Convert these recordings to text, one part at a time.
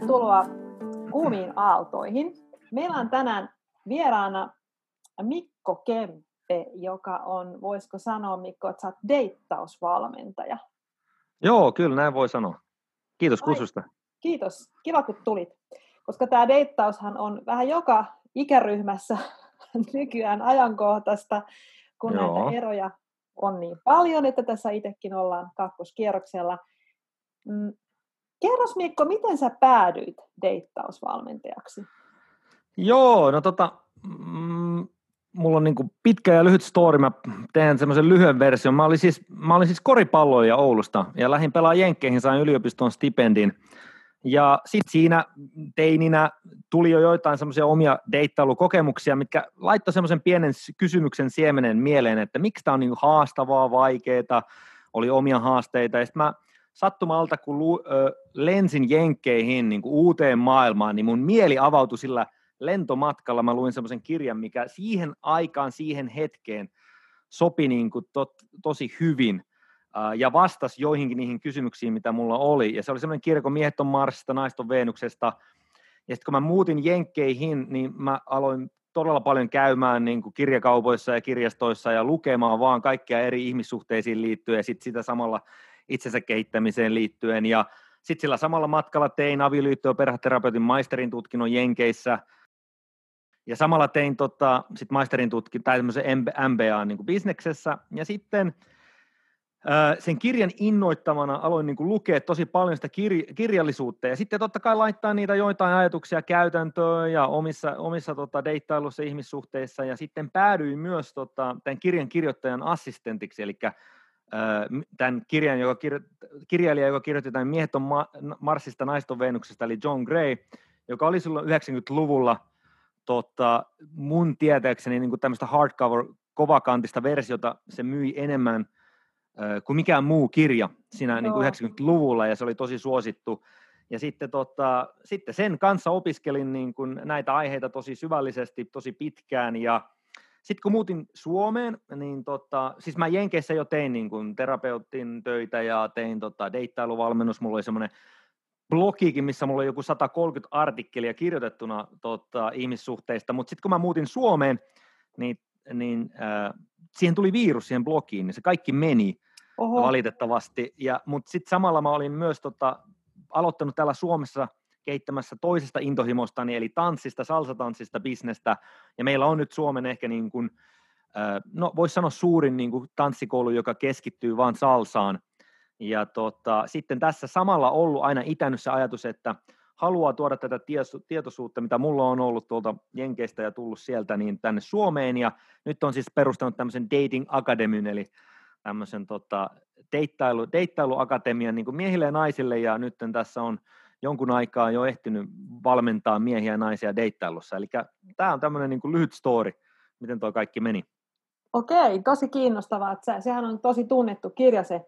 Tervetuloa kuumiin aaltoihin. Meillä on tänään vieraana Mikko Kemppe, joka on, voisiko sanoa Mikko, että sä oot deittausvalmentaja. Joo, kyllä näin voi sanoa. Kiitos kutsusta. Kiitos, kiva kun tulit. Koska tämä deittaushan on vähän joka ikäryhmässä nykyään ajankohtaista, kun näitä eroja on niin paljon, että tässä itsekin ollaan kakkoskierroksella. Kerros Mikko, miten sä päädyit deittausvalmentajaksi? Joo, no mulla on niinku pitkä ja lyhyt story, mä teen semmoisen lyhyen version. Mä olin siis koripalloilija Oulusta ja lähdin pelaa jenkkeihin, sain yliopiston stipendin. Ja sitten siinä teininä tuli jo joitain semmoisia omia deittailukokemuksia, mitkä laittoi semmoisen pienen kysymyksen siemenen mieleen, että miksi tämä on niinku haastavaa, vaikeaa, oli omia haasteita. Ja sitten mä sattumalta, kun lensin jenkkeihin niin kuin uuteen maailmaan, niin mun mieli avautui sillä lentomatkalla. Mä luin semmoisen kirjan, mikä siihen aikaan, siihen hetkeen sopi niin kuin tosi hyvin ja vastasi joihinkin niihin kysymyksiin, mitä mulla oli. Ja se oli semmoinen kirja, kun miehet on Marsista, naiset on Venuksesta. Ja sitten kun mä muutin jenkkeihin, niin mä aloin todella paljon käymään niin kuin kirjakaupoissa ja kirjastoissa ja lukemaan vaan kaikkia eri ihmissuhteisiin liittyen ja sitten sitä samalla itsensä kehittämiseen liittyen, ja sitten sillä samalla matkalla tein avioliitto- ja perheterapeutin maisterin tutkinnon Jenkeissä, ja samalla tein sit maisterin tutkinnon, tai tämmöisen MBA niin kuin bisneksessä, ja sitten sen kirjan innoittamana aloin niin kuin lukea tosi paljon sitä kirjallisuutta, ja sitten totta kai laittaa niitä joitain ajatuksia käytäntöön, ja omissa deittailussa ihmissuhteissa, ja sitten päädyin myös tämän kirjan kirjoittajan assistentiksi, eli tämän kirjan, joka kirjoitti tämän Miehet on Marsista, naiset on Venuksesta, eli John Gray, joka oli silloin 90-luvulla mun tietääkseni niin kuin tämmöistä hardcover, kovakantista versiota, se myi enemmän kuin mikään muu kirja siinä niin kuin 90-luvulla, ja se oli tosi suosittu. Ja sitten, sitten sen kanssa opiskelin niin kuin näitä aiheita tosi syvällisesti, tosi pitkään, ja sitten kun muutin Suomeen, niin siis mä Jenkeissä jo tein niin kuin terapeutin töitä ja tein deittailuvalmennus, mulla oli semmoinen blogikin, missä mulla oli joku 130 artikkelia kirjoitettuna ihmissuhteista, mutta sitten kun mä muutin Suomeen, niin siihen tuli virus siihen blogiin, niin se kaikki meni valitettavasti, mutta sitten samalla mä olin myös aloittanut täällä Suomessa kehittämässä toisesta intohimostani, eli tanssista, salsatanssista, bisnestä, ja meillä on nyt Suomen ehkä niin kuin, no voisi sanoa suurin niin kuin tanssikoulu, joka keskittyy vaan salsaan, ja sitten tässä samalla ollut aina itänyt se ajatus, että haluaa tuoda tätä tietoisuutta, mitä mulla on ollut tuolta Jenkeistä ja tullut sieltä, niin tänne Suomeen, ja nyt on siis perustanut tämmöisen Dating Academyn, eli tämmöisen deittailuakatemian niin kuin miehille ja naisille, ja nyt tässä on jonkun aikaa jo ehtinyt valmentaa miehiä ja naisia deittailussa. Eli tämä on tämmöinen niin kuin lyhyt story, miten tuo kaikki meni. Okei, tosi kiinnostavaa. Sehän on tosi tunnettu kirja se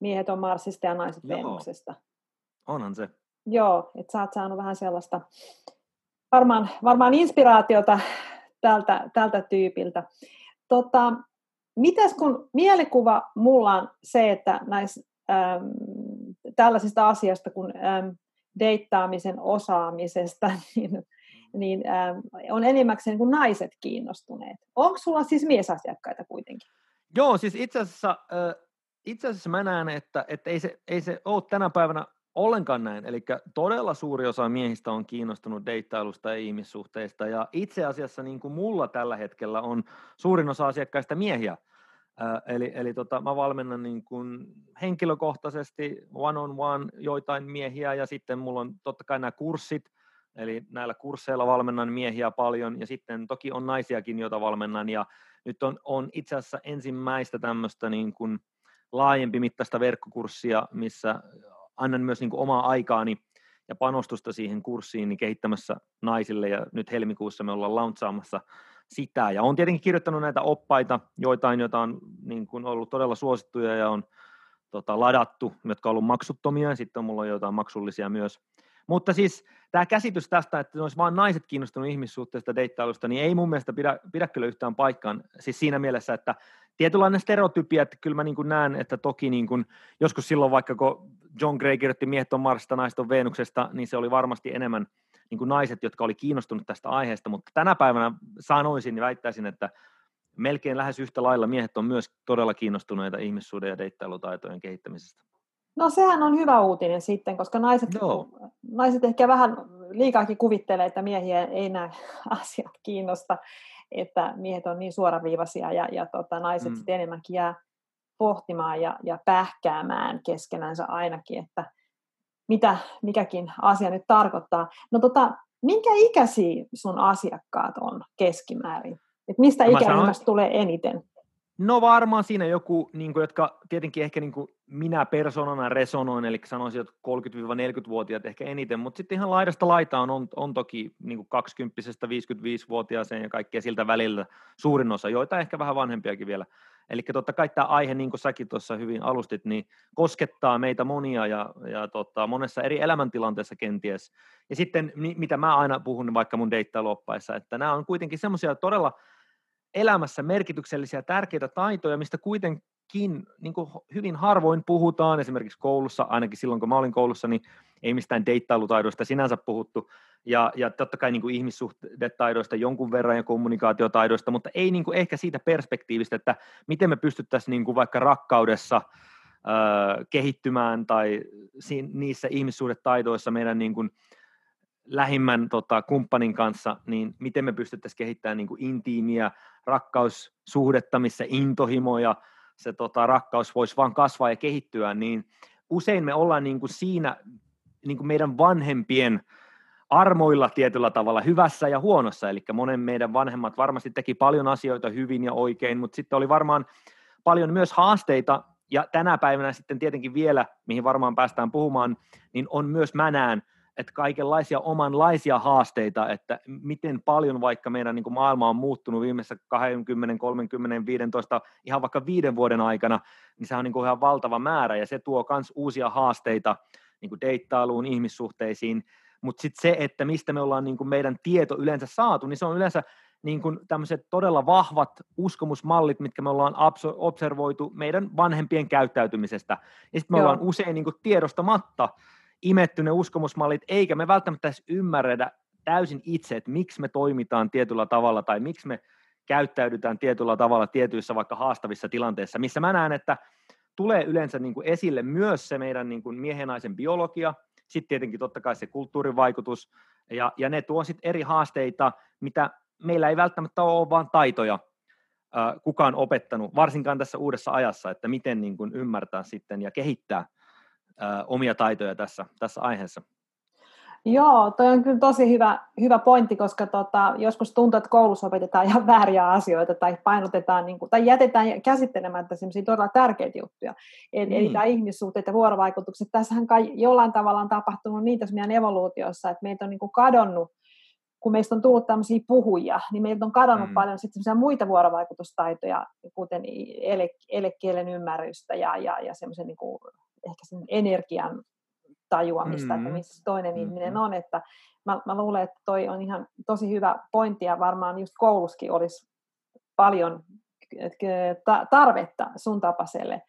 Miehet on Marsista ja naiset Venuksesta. Onhan se. Joo, että sä oot saanut vähän sellaista varmaan inspiraatiota tältä tyypiltä. Mitäs kun mielikuva mulla on se, että tällaisista asioista kuin deittaamisen osaamisesta, niin on enimmäkseen kuin naiset kiinnostuneet. Onko sulla siis miesasiakkaita kuitenkin? Joo, siis itse asiassa mä näen, että ei se ole tänä päivänä ollenkaan näin. Eli todella suuri osa miehistä on kiinnostunut deittailusta ja ihmissuhteista, ja itse asiassa niin kuin mulla tällä hetkellä on suurin osa asiakkaista miehiä. Eli mä valmennan niin kuin henkilökohtaisesti one-on-one joitain miehiä, ja sitten mulla on totta kai nämä kurssit, eli näillä kursseilla valmennan miehiä paljon, ja sitten toki on naisiakin, joita valmennan, ja nyt on itse asiassa ensimmäistä tämmöistä niin kuin laajempimittaista verkkokurssia, missä annan myös niin kuin omaa aikaani ja panostusta siihen kurssiin niin kehittämässä naisille, ja nyt helmikuussa me ollaan launchaamassa sitä. Ja olen tietenkin kirjoittanut näitä oppaita, joita on niin kuin ollut todella suosittuja ja on ladattu, jotka on ollut maksuttomia, ja sitten on mulla joitain maksullisia myös. Mutta siis tämä käsitys tästä, että olisi vain naiset kiinnostunut ihmissuhteista deittailusta, niin ei mun mielestä pidä kyllä yhtään paikkaan. Siis siinä mielessä, että tietynlainen stereotypia, että kyllä mä niin kuin näen, että toki niin kuin joskus silloin vaikka kun John Gray kirjoitti Miehet on Marsista, naiset on Venuksesta, niin se oli varmasti enemmän niin kuin naiset, jotka oli kiinnostunut tästä aiheesta, mutta tänä päivänä sanoisin ja väittäisin, että melkein lähes yhtä lailla miehet on myös todella kiinnostuneita ihmissuhde- ja deittailutaitojen kehittämisestä. No sehän on hyvä uutinen sitten, koska naiset ehkä vähän liikaakin kuvittelee, että miehiä ei nämä asiat kiinnosta, että miehet on niin suoraviivaisia ja naiset sitten enemmänkin jää pohtimaan ja pähkäämään keskenänsä ainakin, että mitä mikäkin asia nyt tarkoittaa. No minkä ikäisiä sun asiakkaat on keskimäärin? Et mistä ikäryhmästä tulee eniten? No varmaan siinä joku, jotka tietenkin ehkä minä personana resonoin, eli sanoisin, että 30-40-vuotiaat ehkä eniten, mutta sitten ihan laidasta laitaan on toki 20-stä 55-vuotiaaseen ja kaikkea siltä välillä suurin osa, joita ehkä vähän vanhempiakin vielä. Eli totta kai tämä aihe, niin kuin säkin tuossa hyvin alustit, niin koskettaa meitä monia ja monessa eri elämäntilanteessa kenties. Ja sitten, mitä mä aina puhun vaikka mun deittailuoppaissa, että nämä on kuitenkin semmoisia todella elämässä merkityksellisiä tärkeitä taitoja, mistä kuitenkin niin kuin hyvin harvoin puhutaan, esimerkiksi koulussa, ainakin silloin kun mä olin koulussa, niin ei mistään deittailutaidoista sinänsä puhuttu, ja totta kai niin kuin ihmissuhdetaidoista jonkun verran ja kommunikaatiotaidoista, mutta ei niin kuin ehkä siitä perspektiivistä, että miten me pystyttäisiin niin kuin vaikka rakkaudessa kehittymään tai niissä ihmissuhdetaidoissa meidän niin kuin lähimmän kumppanin kanssa, niin miten me pystyttäisiin kehittämään niin kuin intiimiä rakkaussuhdetta, missä intohimo ja se rakkaus voisi vaan kasvaa ja kehittyä, niin usein me ollaan niin kuin siinä niin kuin meidän vanhempien armoilla tietyllä tavalla, hyvässä ja huonossa, eli monen meidän vanhemmat varmasti teki paljon asioita hyvin ja oikein, mutta sitten oli varmaan paljon myös haasteita, ja tänä päivänä sitten tietenkin vielä, mihin varmaan päästään puhumaan, niin on myös mänään, että kaikenlaisia omanlaisia haasteita, että miten paljon vaikka meidän niin kuin maailma on muuttunut viimeisessä 20, 30, 15, ihan vaikka 5 vuoden aikana, niin se on niin kuin ihan valtava määrä, ja se tuo myös uusia haasteita niin kuin deittailuun, ihmissuhteisiin, mutta sitten se, että mistä me ollaan niin kuin meidän tieto yleensä saatu, niin se on yleensä niin kuin tämmöiset todella vahvat uskomusmallit, mitkä me ollaan observoitu meidän vanhempien käyttäytymisestä, ja sitten me ollaan usein niin kuin tiedostamatta imetty ne uskomusmallit, eikä me välttämättä edes ymmärretä täysin itse, että miksi me toimitaan tietyllä tavalla tai miksi me käyttäydytään tietyllä tavalla tietyissä vaikka haastavissa tilanteissa, missä mä näen, että tulee yleensä niin kuin esille myös se meidän niin kuin miehen ja naisen biologia, sitten tietenkin totta kai se kulttuurivaikutus, ja ne tuo sitten eri haasteita, mitä meillä ei välttämättä ole vaan taitoja kukaan opettanut, varsinkaan tässä uudessa ajassa, että miten niin kuin ymmärtää sitten ja kehittää omia taitoja tässä aiheessa. Joo, toi on kyllä tosi hyvä pointti, koska joskus tuntuu, että koulussa opetetaan ihan vääriä asioita tai painotetaan niin kuin, tai jätetään käsittelemättä sellaisia todella tärkeitä juttuja. Eli tämä ihmissuhteet ja vuorovaikutukset, tässähän kai jollain tavalla on tapahtunut niitä meidän evoluutiossa, että meitä on niin kuin kadonnut, kun meistä on tullut tämmöisiä puhujia, niin meiltä on kadonnut paljon sitten muita vuorovaikutustaitoja, kuten elekielen ymmärrystä ja semmoisen niin kuin ehkä sen energian tajuamista, että missä toinen ihminen on, että mä luulen, että toi on ihan tosi hyvä pointti, ja varmaan just koulussakin olisi paljon tarvetta sun tapaselle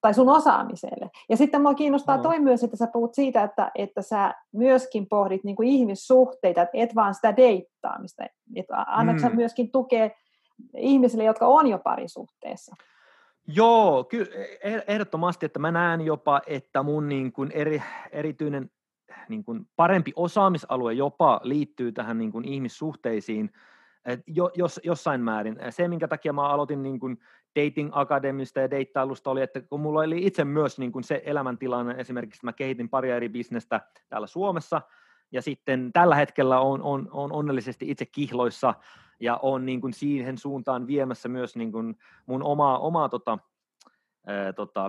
tai sun osaamiselle. Ja sitten mua kiinnostaa toi myös, että sä puhut siitä, että sä myöskin pohdit niin kuin ihmissuhteita, että et vaan sitä deittaamista, että annatko sä myöskin tukea ihmisille, jotka on jo parisuhteessa? Joo, kyllä ehdottomasti, että mä näen jopa, että mun niin kuin erityinen niin kuin parempi osaamisalue jopa liittyy tähän niin kuin ihmissuhteisiin jossain määrin. Se, minkä takia mä aloitin niin kuin Dating Academista ja deittailusta, oli, että kun mulla oli itse myös niin kuin se elämäntilanne, esimerkiksi mä kehitin paria eri bisnestä täällä Suomessa, ja sitten tällä hetkellä on onnellisesti itse kihloissa, ja on niin kuin siihen suuntaan viemässä myös niin kuin mun omaa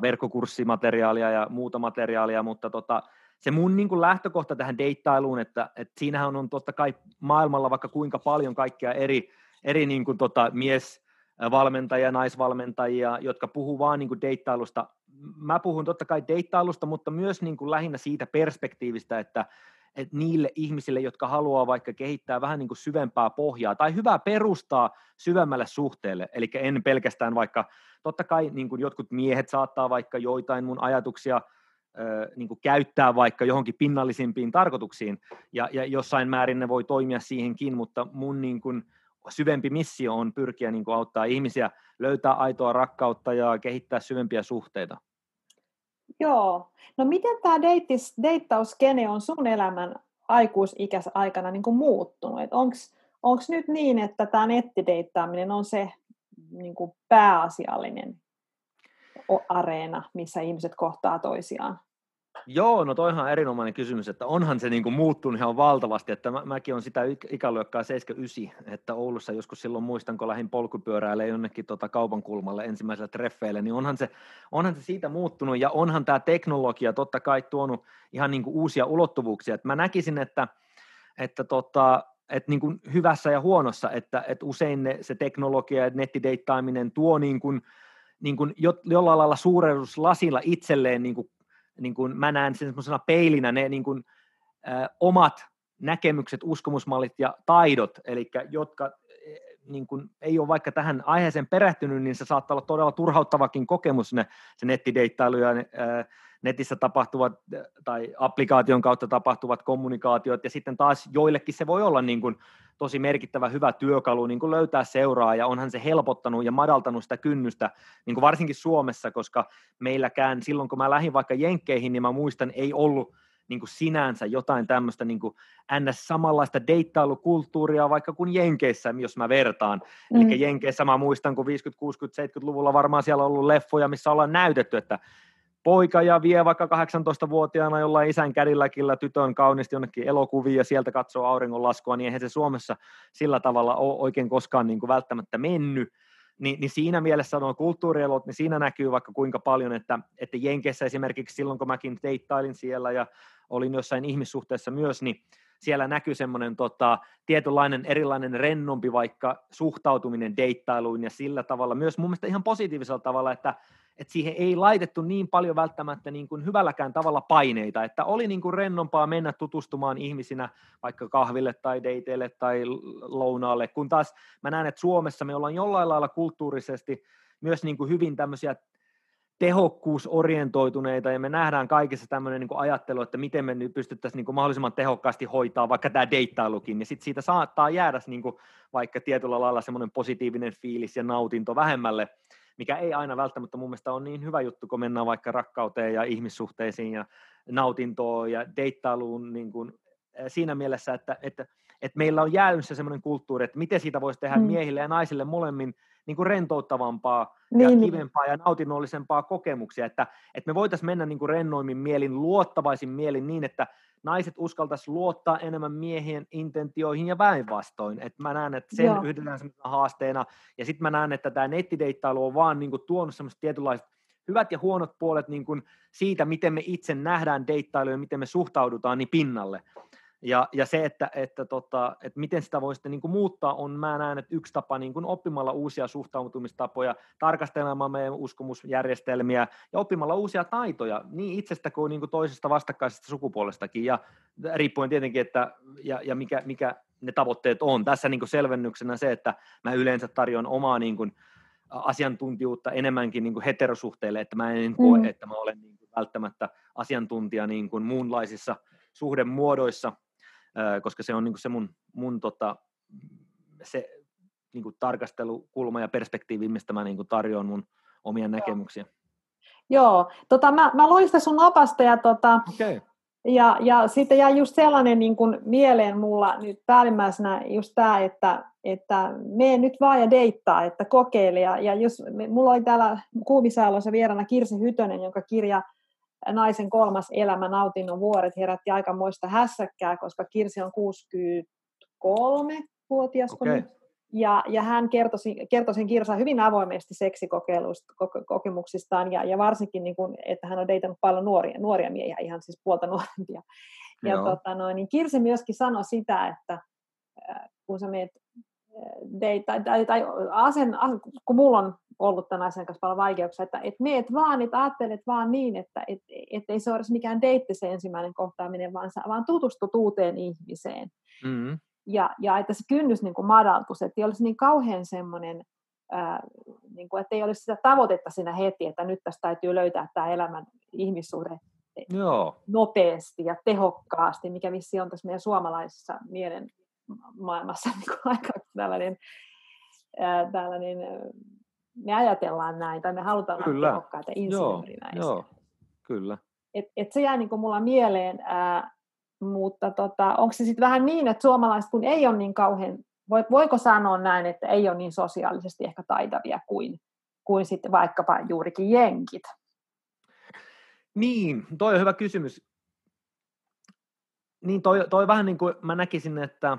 verkkokurssimateriaalia ja muuta materiaalia, mutta se mun niin kuin lähtökohta tähän deittailuun, että siinähän on totta kai maailmalla vaikka kuinka paljon kaikkea eri niin kuin mies valmentajia, naisvalmentajia, jotka puhuu vaan niin kuin deittailusta. Mä puhun totta kai deittailusta, mutta myös niin kuin lähinnä siitä perspektiivistä, että niille ihmisille, jotka haluaa vaikka kehittää vähän niin kuin syvempää pohjaa tai hyvää perustaa syvemmälle suhteelle, eli en pelkästään vaikka, totta kai niin kuin jotkut miehet saattaa vaikka joitain mun ajatuksia niin kuin käyttää vaikka johonkin pinnallisimpiin tarkoituksiin, ja jossain määrin ne voi toimia siihenkin, mutta mun niin kuin syvempi missio on pyrkiä niin kuin auttaa ihmisiä löytää aitoa rakkautta ja kehittää syvempiä suhteita. Joo. No miten tämä deittausgene on sun elämän aikuisikäs aikana niin kuin muuttunut? Onko nyt niin, että tämä nettideittaaminen on se niin kuin pääasiallinen areena, missä ihmiset kohtaa toisiaan? Joo, no toihan on erinomainen kysymys, että onhan se niin kuin muuttunut ihan valtavasti, että mäkin on sitä ikäluokkaa 79, että Oulussa joskus silloin muistan, kun lähdin polkupyöräilemään jonnekin kaupan kulmalle ensimmäisellä treffeillä, niin onhan se siitä muuttunut, ja onhan tämä teknologia totta kai tuonut ihan niin kuin uusia ulottuvuuksia, että mä näkisin, että niin kuin hyvässä ja huonossa, että usein se teknologia ja nettideittaaminen tuo niin kuin jollain lailla suurennuslasilla itselleen niin kuin mä näen sen semmoisena peilinä ne niin kuin, omat näkemykset, uskomusmallit ja taidot, eli jotka niin kuin, ei ole vaikka tähän aiheeseen perehtynyt, niin se saattaa olla todella turhauttavakin kokemus se nettideittailu ja netissä tapahtuvat tai applikaation kautta tapahtuvat kommunikaatiot, ja sitten taas joillekin se voi olla niin kuin, tosi merkittävä hyvä työkalu niin kuin löytää seuraa, ja onhan se helpottanut ja madaltanut sitä kynnystä, niin kuin varsinkin Suomessa, koska meilläkään silloin, kun mä lähdin vaikka Jenkkeihin, niin mä muistan, ei ollut niin kuin sinänsä jotain tämmöistä niin kuin ns. Samanlaista deittailukulttuuria vaikka kuin Jenkeissä, jos mä vertaan. Eli Jenkeissä mä muistan, kun 50-, 60-, 70-luvulla varmaan siellä on ollut leffoja, missä ollaan näytetty, että poika ja vie vaikka 18-vuotiaana jollain isän kädilläkillä tytön kauniisti jonnekin elokuviin ja sieltä katsoo auringonlaskua, niin eihän se Suomessa sillä tavalla ole oikein koskaan niin kuin välttämättä mennyt. Niin siinä mielessä nuo kulttuurielot, niin siinä näkyy vaikka kuinka paljon, että Jenkeissä esimerkiksi silloin, kun mäkin deittailin siellä ja olin jossain ihmissuhteessa myös, niin siellä näkyy semmoinen tietynlainen erilainen rennompi vaikka suhtautuminen deittailuun ja sillä tavalla myös mun mielestä ihan positiivisella tavalla, että siihen ei laitettu niin paljon välttämättä niin kuin hyvälläkään tavalla paineita, että oli niin kuin rennompaa mennä tutustumaan ihmisinä vaikka kahville tai dateille tai lounaalle, kun taas mä näen, että Suomessa me ollaan jollain lailla kulttuurisesti myös niin kuin hyvin tämmöisiä tehokkuusorientoituneita, ja me nähdään kaikessa tämmöinen niin kuin ajattelu, että miten me nyt pystyttäisiin niin kuin mahdollisimman tehokkaasti hoitaa vaikka tämä deittailukin, ja sitten siitä saattaa jäädä niin kuin vaikka tietyllä lailla semmoinen positiivinen fiilis ja nautinto vähemmälle, mikä ei aina välttämättä mun mielestä ole niin hyvä juttu, kun mennään vaikka rakkauteen ja ihmissuhteisiin ja nautintoon ja deittailuun niin kuin siinä mielessä, että meillä on jäänyt se semmoinen kulttuuri, että miten siitä voisi tehdä miehille ja naisille molemmin niin kuin rentouttavampaa niin, ja kivempaa ja nautinnollisempaa kokemuksia, että me voitaisiin mennä niin kuin rennoimmin mielin, luottavaisin mielin niin, että naiset uskaltaisiin luottaa enemmän miehien intentioihin ja päinvastoin. Että mä näen, että sen yhdellä semmoisena haasteena, ja sitten mä näen, että tämä nettideittailu on vaan niin kuin tuonut semmoiset tietynlaiset hyvät ja huonot puolet niin kuin siitä, miten me itse nähdään deittailu ja miten me suhtaudutaan niin pinnalle. Ja se, että miten sitä voi sitten niin kuin muuttaa, on mä näen, että yksi tapa niin kuin oppimalla uusia suhtautumistapoja, tarkastelemaan meidän uskomusjärjestelmiä ja oppimalla uusia taitoja niin itsestä kuin, niin kuin toisesta vastakkaisesta sukupuolestakin, ja riippuen tietenkin, että ja mikä ne tavoitteet on. Tässä niin kuin selvennyksenä se, että mä yleensä tarjoan omaa niin kuin asiantuntijuutta enemmänkin niin kuin heterosuhteille, että mä en koe, että mä olen niin kuin välttämättä asiantuntija niin kuin muunlaisissa suhdemuodoissa, koska se on niin kuin se mun niin kuin tarkastelukulma ja perspektiivi, mistä mä niin kuin tarjoan mun omia näkemyksiä. Joo, mä luin sitä sun opasta ja, okay. ja sitten jäi just sellainen niin kuin mieleen mulla nyt päällimmäisenä just tämä, että mene nyt vaan ja deittaa, että kokeile. Ja jos, mulla oli täällä Kuumisaalossa vieraana Kirsi Hytönen, jonka kirja Naisen kolmas elämä, nautinnon vuoret, herätti aikamoista hässäkkää, koska Kirsi on 63-vuotias. Okay. Ja hän kertoi sen Kirsan hyvin avoimesti seksikokemuksistaan ja varsinkin, niin kun, että hän on deitannut paljon nuoria miehiä, ihan siis puolta nuorempia. Ja niin Kirsi myöskin sanoi sitä, että kun sä menet kun mulla on ollut tämän asian kanssa paljon vaikeuksia, että ajattelet vaan niin, että ei se ole edes mikään deitti se ensimmäinen kohtaaminen, vaan tutustut uuteen ihmiseen. Mm-hmm. Ja että se kynnys niin kuin madaltuisi, että ei olisi niin kauhean semmoinen, niin kuin, että ei olisi sitä tavoitetta siinä heti, että nyt tästä täytyy löytää tämä elämän ihmissuhde nopeasti ja tehokkaasti, mikä vissi on tässä meidän suomalaisessa mielen maailmassa niin aika tällainen, me ajatellaan näin, tai me halutaan olla tehokkaita insinöörinäistä. Joo, kyllä. Et se jää niin kuin mulla mieleen, mutta onko se sitten vähän niin, että suomalaiset kun ei ole niin kauhean, voiko sanoa näin, että ei ole niin sosiaalisesti ehkä taitavia kuin sitten vaikkapa juurikin jenkit? Niin, toi on hyvä kysymys. Niin toi vähän niin kuin mä näkisin, että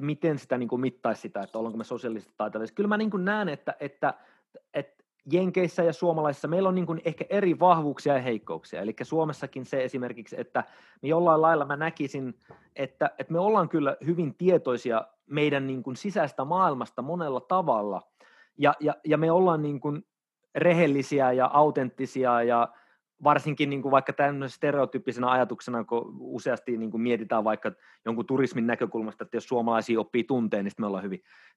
miten sitä niin kuin mittaisi sitä, että ollaanko me sosiaalisesti taitavissa. Kyllä mä niin kuin näen, että Jenkeissä ja suomalaisissa meillä on niin kuin ehkä eri vahvuuksia ja heikkouksia. Eli Suomessakin se esimerkiksi, että me jollain lailla mä näkisin, että me ollaan kyllä hyvin tietoisia meidän niin kuin sisäistä maailmasta monella tavalla. Ja me ollaan niin kuin rehellisiä ja autenttisia ja varsinkin niin kuin vaikka tämmöisen stereotyyppisenä ajatuksena, kun useasti niin kuin mietitään vaikka jonkun turismin näkökulmasta, että jos suomalaisia oppii tunteen, niin me ollaan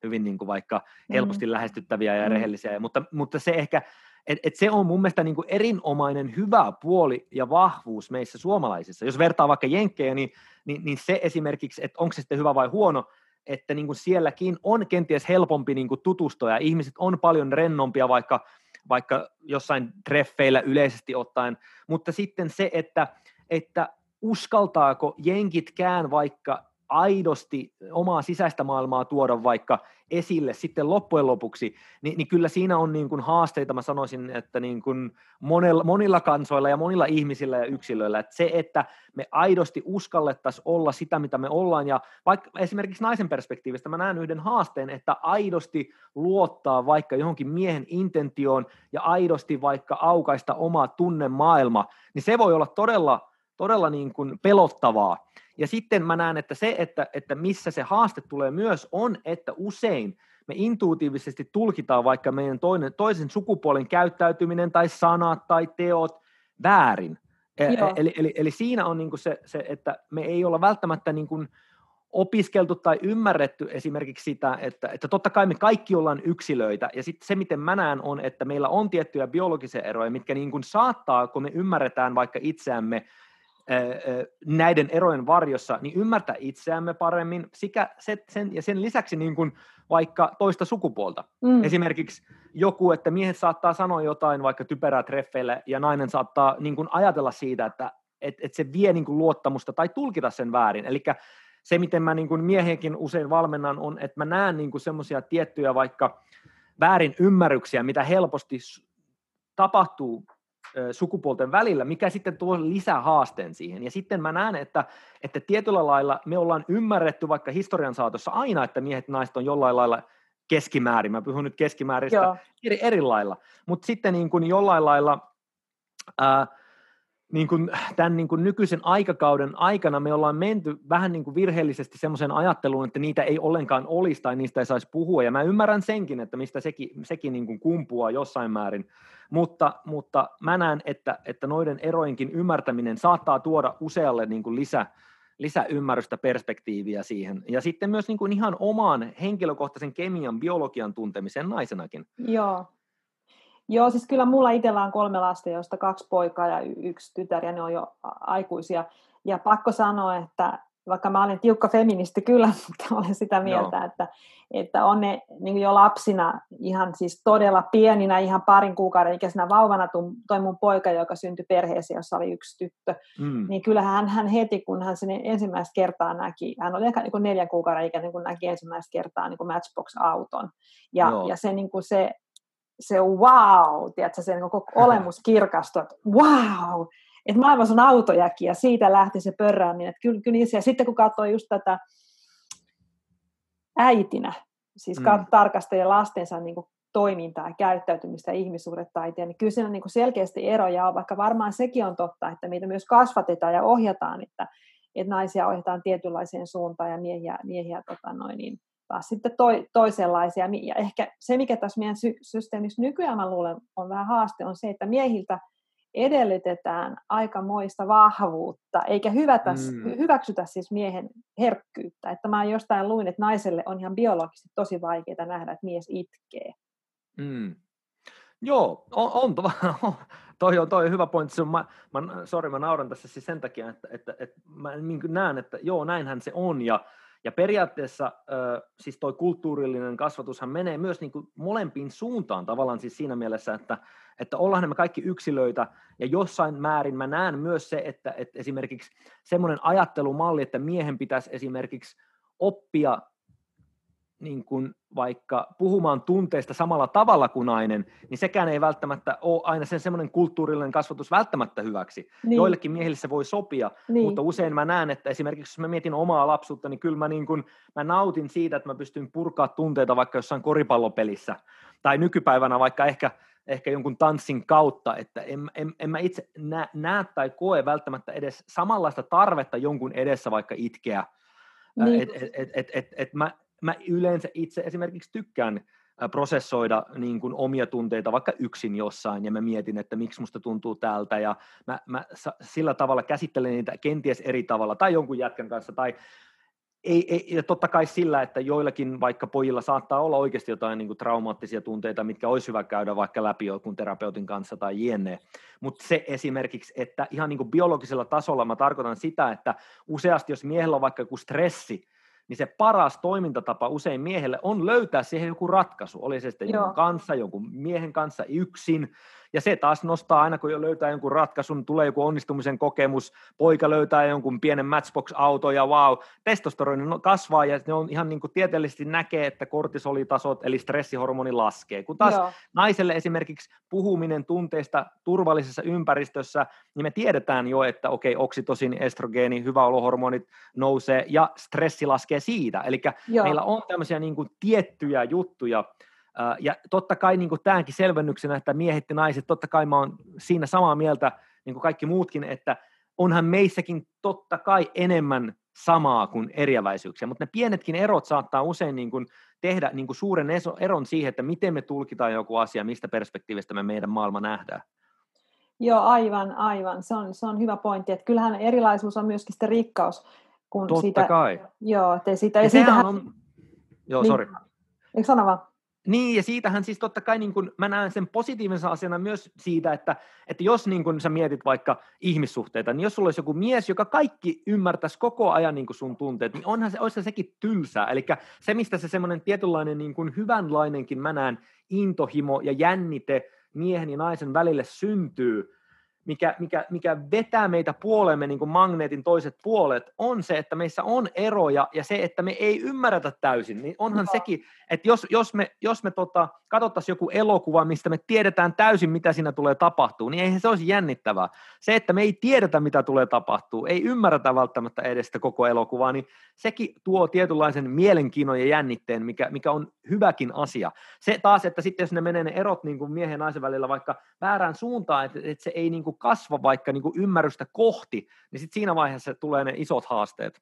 hyvin niin kuin vaikka helposti lähestyttäviä ja rehellisiä. Mutta se ehkä, että se on mun mielestä niin kuin erinomainen hyvä puoli ja vahvuus meissä suomalaisissa. Jos vertaa vaikka jenkkejä, niin se esimerkiksi, että onko se sitten hyvä vai huono, että niin kuin sielläkin on kenties helpompi niin kuin tutustua ja ihmiset on paljon rennompia vaikka jossain treffeillä yleisesti ottaen, mutta sitten se, että uskaltaako jenkitkään vaikka aidosti omaa sisäistä maailmaa tuoda vaikka esille sitten loppujen lopuksi, niin kyllä siinä on niin kuin haasteita, mä sanoisin, että niin kuin monilla kansoilla ja monilla ihmisillä ja yksilöillä, että se, että me aidosti uskallettaisiin olla sitä, mitä me ollaan, ja vaikka esimerkiksi naisen perspektiivistä mä näen yhden haasteen, että aidosti luottaa vaikka johonkin miehen intentioon ja aidosti vaikka aukaista omaa tunnemaailma, niin se voi olla todella, todella niin kuin pelottavaa. Ja sitten mä näen, että se, että missä se haaste tulee myös on, että usein me intuitiivisesti tulkitaan vaikka meidän toisen sukupuolen käyttäytyminen tai sanat tai teot väärin. Eli siinä on niinku se, että me ei olla välttämättä niinku opiskeltu tai ymmärretty esimerkiksi sitä, että totta kai me kaikki ollaan yksilöitä, ja sitten se, miten mä näen, on, että meillä on tiettyjä biologisia eroja, mitkä niinku saattaa, kun me ymmärretään vaikka itseämme, näiden erojen varjossa, niin ymmärtää itseämme paremmin ja sen lisäksi niin kuin vaikka toista sukupuolta. Esimerkiksi joku, että miehet saattaa sanoa jotain vaikka typerää treffeillä ja nainen saattaa niin kuin ajatella siitä, että se vie niin kuin luottamusta tai tulkita sen väärin. Eli se, miten mä niin kuin miehenkin usein valmennan, on, että mä näen niin kuin semmoisia tiettyjä vaikka väärin ymmärryksiä, mitä helposti tapahtuu sukupuolten välillä, mikä sitten tuo lisää haasteen siihen. Ja sitten mä näen, että tietyllä lailla me ollaan ymmärretty vaikka historian saatossa aina, että miehet ja naiset on jollain lailla keskimäärin. Mä puhun nyt keskimääristä eri lailla. Mutta sitten niin kuin jollain lailla niin kuin tämän niin kuin nykyisen aikakauden aikana me ollaan menty vähän niin kuin virheellisesti semmoiseen ajatteluun, että niitä ei ollenkaan olisi tai niistä ei saisi puhua. Ja mä ymmärrän senkin, että mistä sekin niin kuin kumpuaa jossain määrin. Mutta mä näen, että noiden erojenkin ymmärtäminen saattaa tuoda usealle niin kuin lisäymmärrystä, perspektiiviä siihen. Ja sitten myös niin kuin ihan oman henkilökohtaisen kemian, biologian tuntemisen naisenakin. Joo, siis kyllä mulla itsellä on 3 lasta, joista 2 poikaa ja 1 tytär, ja ne on jo aikuisia. Ja pakko sanoa, että vaikka mä olen tiukka feministi kyllä, mutta olen sitä mieltä, että on ne niin jo lapsina ihan siis todella pieninä, ihan parin kuukauden ikäisenä vauvana toi mun poika, joka syntyi perheeseen, jossa oli 1 tyttö. Niin kyllähän hän heti, kun hän sen ensimmäistä kertaa näki, hän oli ehkä niin 4 kuukauden ikäinen, kun näki ensimmäistä kertaa niin Matchbox-auton. Ja se niin kuin se wow, tiedätkö, se niin koko olemus kirkastui, että wow, että maailmassa on autojakin, ja siitä lähti se pörrääminen, että kyllä se, ja sitten kun katsoo just tätä äitinä, siis tarkastelee lastensa niin kuin toimintaa, käyttäytymistä, ihmissuhdetaitoja, niin kyllä siinä on niin kuin selkeästi eroja on, vaikka varmaan sekin on totta, että meitä myös kasvatetaan ja ohjataan, että naisia ohjataan tietynlaiseen suuntaan ja miehiä taas sitten toisenlaisia. Ja ehkä se, mikä tässä meidän systeemissä nykyään mä luulen on vähän haaste, on se, että miehiltä edellytetään aikamoista vahvuutta, eikä hyväksytä siis miehen herkkyyttä. Että mä jostain luin, että naiselle on ihan biologisesti tosi vaikeaa nähdä, että mies itkee. Mm. Joo, on. Toi on hyvä pointti. Mä nauran tässä siis sen takia, että mä näen, että joo, näinhän se on. Ja periaatteessa siis toi kulttuurillinen kasvatushan menee myös niin kuin molempiin suuntaan tavallaan siis siinä mielessä, että ollaanhan me kaikki yksilöitä, ja jossain määrin mä näen myös se, että esimerkiksi semmoinen ajattelumalli, että miehen pitäisi esimerkiksi oppia niin kuin vaikka puhumaan tunteista samalla tavalla kuin nainen, niin sekään ei välttämättä ole aina sen semmoinen kulttuurillinen kasvatus välttämättä hyväksi. Niin. Joillekin miehille se voi sopia, niin. Mutta usein mä näen, että esimerkiksi jos mä mietin omaa lapsuutta, niin kyllä mä nautin siitä, että mä pystyn purkaa tunteita vaikka jossain koripallopelissä, tai nykypäivänä vaikka ehkä jonkun tanssin kautta, että en mä itse näe tai koe välttämättä edes samanlaista tarvetta jonkun edessä vaikka itkeä, niin. Mä yleensä itse esimerkiksi tykkään prosessoida niin kuin omia tunteita vaikka yksin jossain, ja mä mietin, että miksi musta tuntuu tältä, ja mä sillä tavalla käsittelen niitä kenties eri tavalla, tai jonkun jätkän kanssa, tai ei, ja totta kai sillä, että joillakin vaikka pojilla saattaa olla oikeasti jotain niin kuin traumaattisia tunteita, mitkä olisi hyvä käydä vaikka läpi jonkun terapeutin kanssa tai jne. Mutta se esimerkiksi, että ihan niin kuin biologisella tasolla mä tarkoitan sitä, että useasti jos miehellä on vaikka joku stressi, niin se paras toimintatapa usein miehelle on löytää siihen joku ratkaisu. Oli se sitten jonkun miehen kanssa yksin. Ja se taas nostaa aina, kun jo löytää jonkun ratkaisun, tulee joku onnistumisen kokemus, poika löytää jonkun pienen Matchbox-auto ja wow, testosteroni kasvaa, ja ne on ihan niin kuin tieteellisesti näkee, että kortisolitasot eli stressihormoni laskee. Kun taas naiselle esimerkiksi puhuminen tunteista turvallisessa ympäristössä, niin me tiedetään jo, että okei, oksitosin, estrogeeni, hyväolohormonit nousee ja stressi laskee siitä. Eli meillä on tämmöisiä niin kuin tiettyjä juttuja. Ja totta kai niin kuin tämäkin selvennyksenä, että miehet ja naiset, totta kai mä oon siinä samaa mieltä niin kuin kaikki muutkin, että onhan meissäkin totta kai enemmän samaa kuin eriäväisyyksiä, mutta ne pienetkin erot saattaa usein niin kuin tehdä niin kuin suuren eron siihen, että miten me tulkitaan joku asia, mistä perspektiivistä me meidän maailma nähdään. Joo, aivan. Se on hyvä pointti, että kyllähän erilaisuus on myöskin sitä rikkaus. Kun totta siitä, kai. Joo, te siitä. Ja siitähän on... Joo, sori. Eikö sano vaan? Niin, ja siitähän siis totta kai niin kuin mä näen sen positiivisen asiana myös siitä, että jos niin kuin sä mietit vaikka ihmissuhteita, niin jos sulla olisi joku mies, joka kaikki ymmärtäisi koko ajan niin kuin sun tunteet, niin olisi sekin tylsää. Eli se, mistä se semmoinen tietynlainen niin kuin hyvänlainenkin mä näen intohimo ja jännite miehen ja naisen välille syntyy, mikä vetää meitä puolemme niin kuin magneetin toiset puolet, on se, että meissä on eroja ja se, että me ei ymmärretä täysin, niin onhan sekin, että jos me katsottaisiin joku elokuva, mistä me tiedetään täysin, mitä siinä tulee tapahtuu, niin eihän se olisi jännittävää. Se, että me ei tiedetä, mitä tulee tapahtuu, ei ymmärretä välttämättä edes sitä koko elokuvaa, niin sekin tuo tietynlaisen mielenkiinnon ja jännitteen, mikä on hyväkin asia. Se taas, että sitten jos ne menee ne erot niin kuin miehen ja naisen välillä vaikka väärään suuntaan, että se ei niin kuin kasva vaikka niin kuin ymmärrystä kohti, niin sitten siinä vaiheessa tulee ne isot haasteet.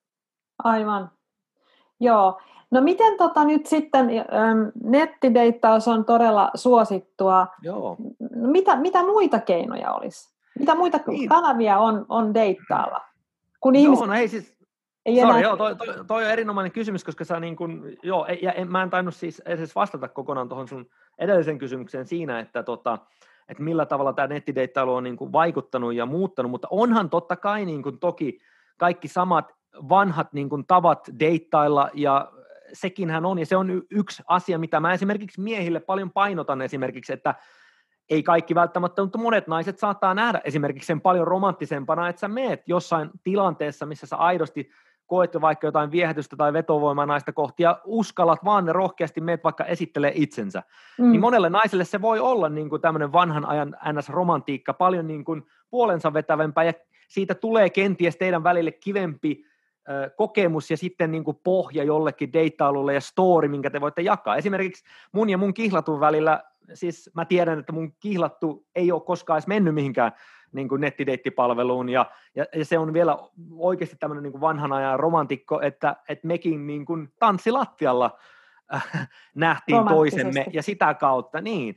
Aivan. Joo. No miten nyt sitten, nettideittaus on todella suosittua. Joo. Mitä muita keinoja olisi? Mitä muita kanavia on deittailla? Kun ihmiset... no ei siis... Toi on erinomainen kysymys, koska sä niin kuin, mä en tainnut siis edes vastata kokonaan tuohon sun edellisen kysymykseen siinä, että millä tavalla tämä nettideittailu on niin kuin vaikuttanut ja muuttanut, mutta onhan totta kai niin kuin toki kaikki samat vanhat niin kuin tavat deittailla, ja sekinhän on, ja se on yksi asia, mitä mä esimerkiksi miehille paljon painotan esimerkiksi, että ei kaikki välttämättä, mutta monet naiset saattaa nähdä esimerkiksi sen paljon romanttisempana, että sä meet jossain tilanteessa, missä sä aidosti koet vaikka jotain viehätystä tai vetovoimaa naista kohti, ja uskallat vaan ne rohkeasti meet vaikka esittelee itsensä. Mm. Niin monelle naiselle se voi olla niin kuin tämmöinen vanhan ajan NS-romantiikka, paljon niin kuin puolensa vetävämpää, ja siitä tulee kenties teidän välille kivempi kokemus ja sitten niin kuin pohja jollekin deittailulle ja story, minkä te voitte jakaa. Esimerkiksi mun ja mun kihlatun välillä siis mä tiedän, että mun kihlattu ei ole koskaan edes mennyt mihinkään niin kuin nettideittipalveluun, ja se on vielä oikeasti tämmöinen niin kuin vanhan ajan romantikko, että mekin niin kuin tanssilattialla nähtiin toisemme, ja sitä kautta niin.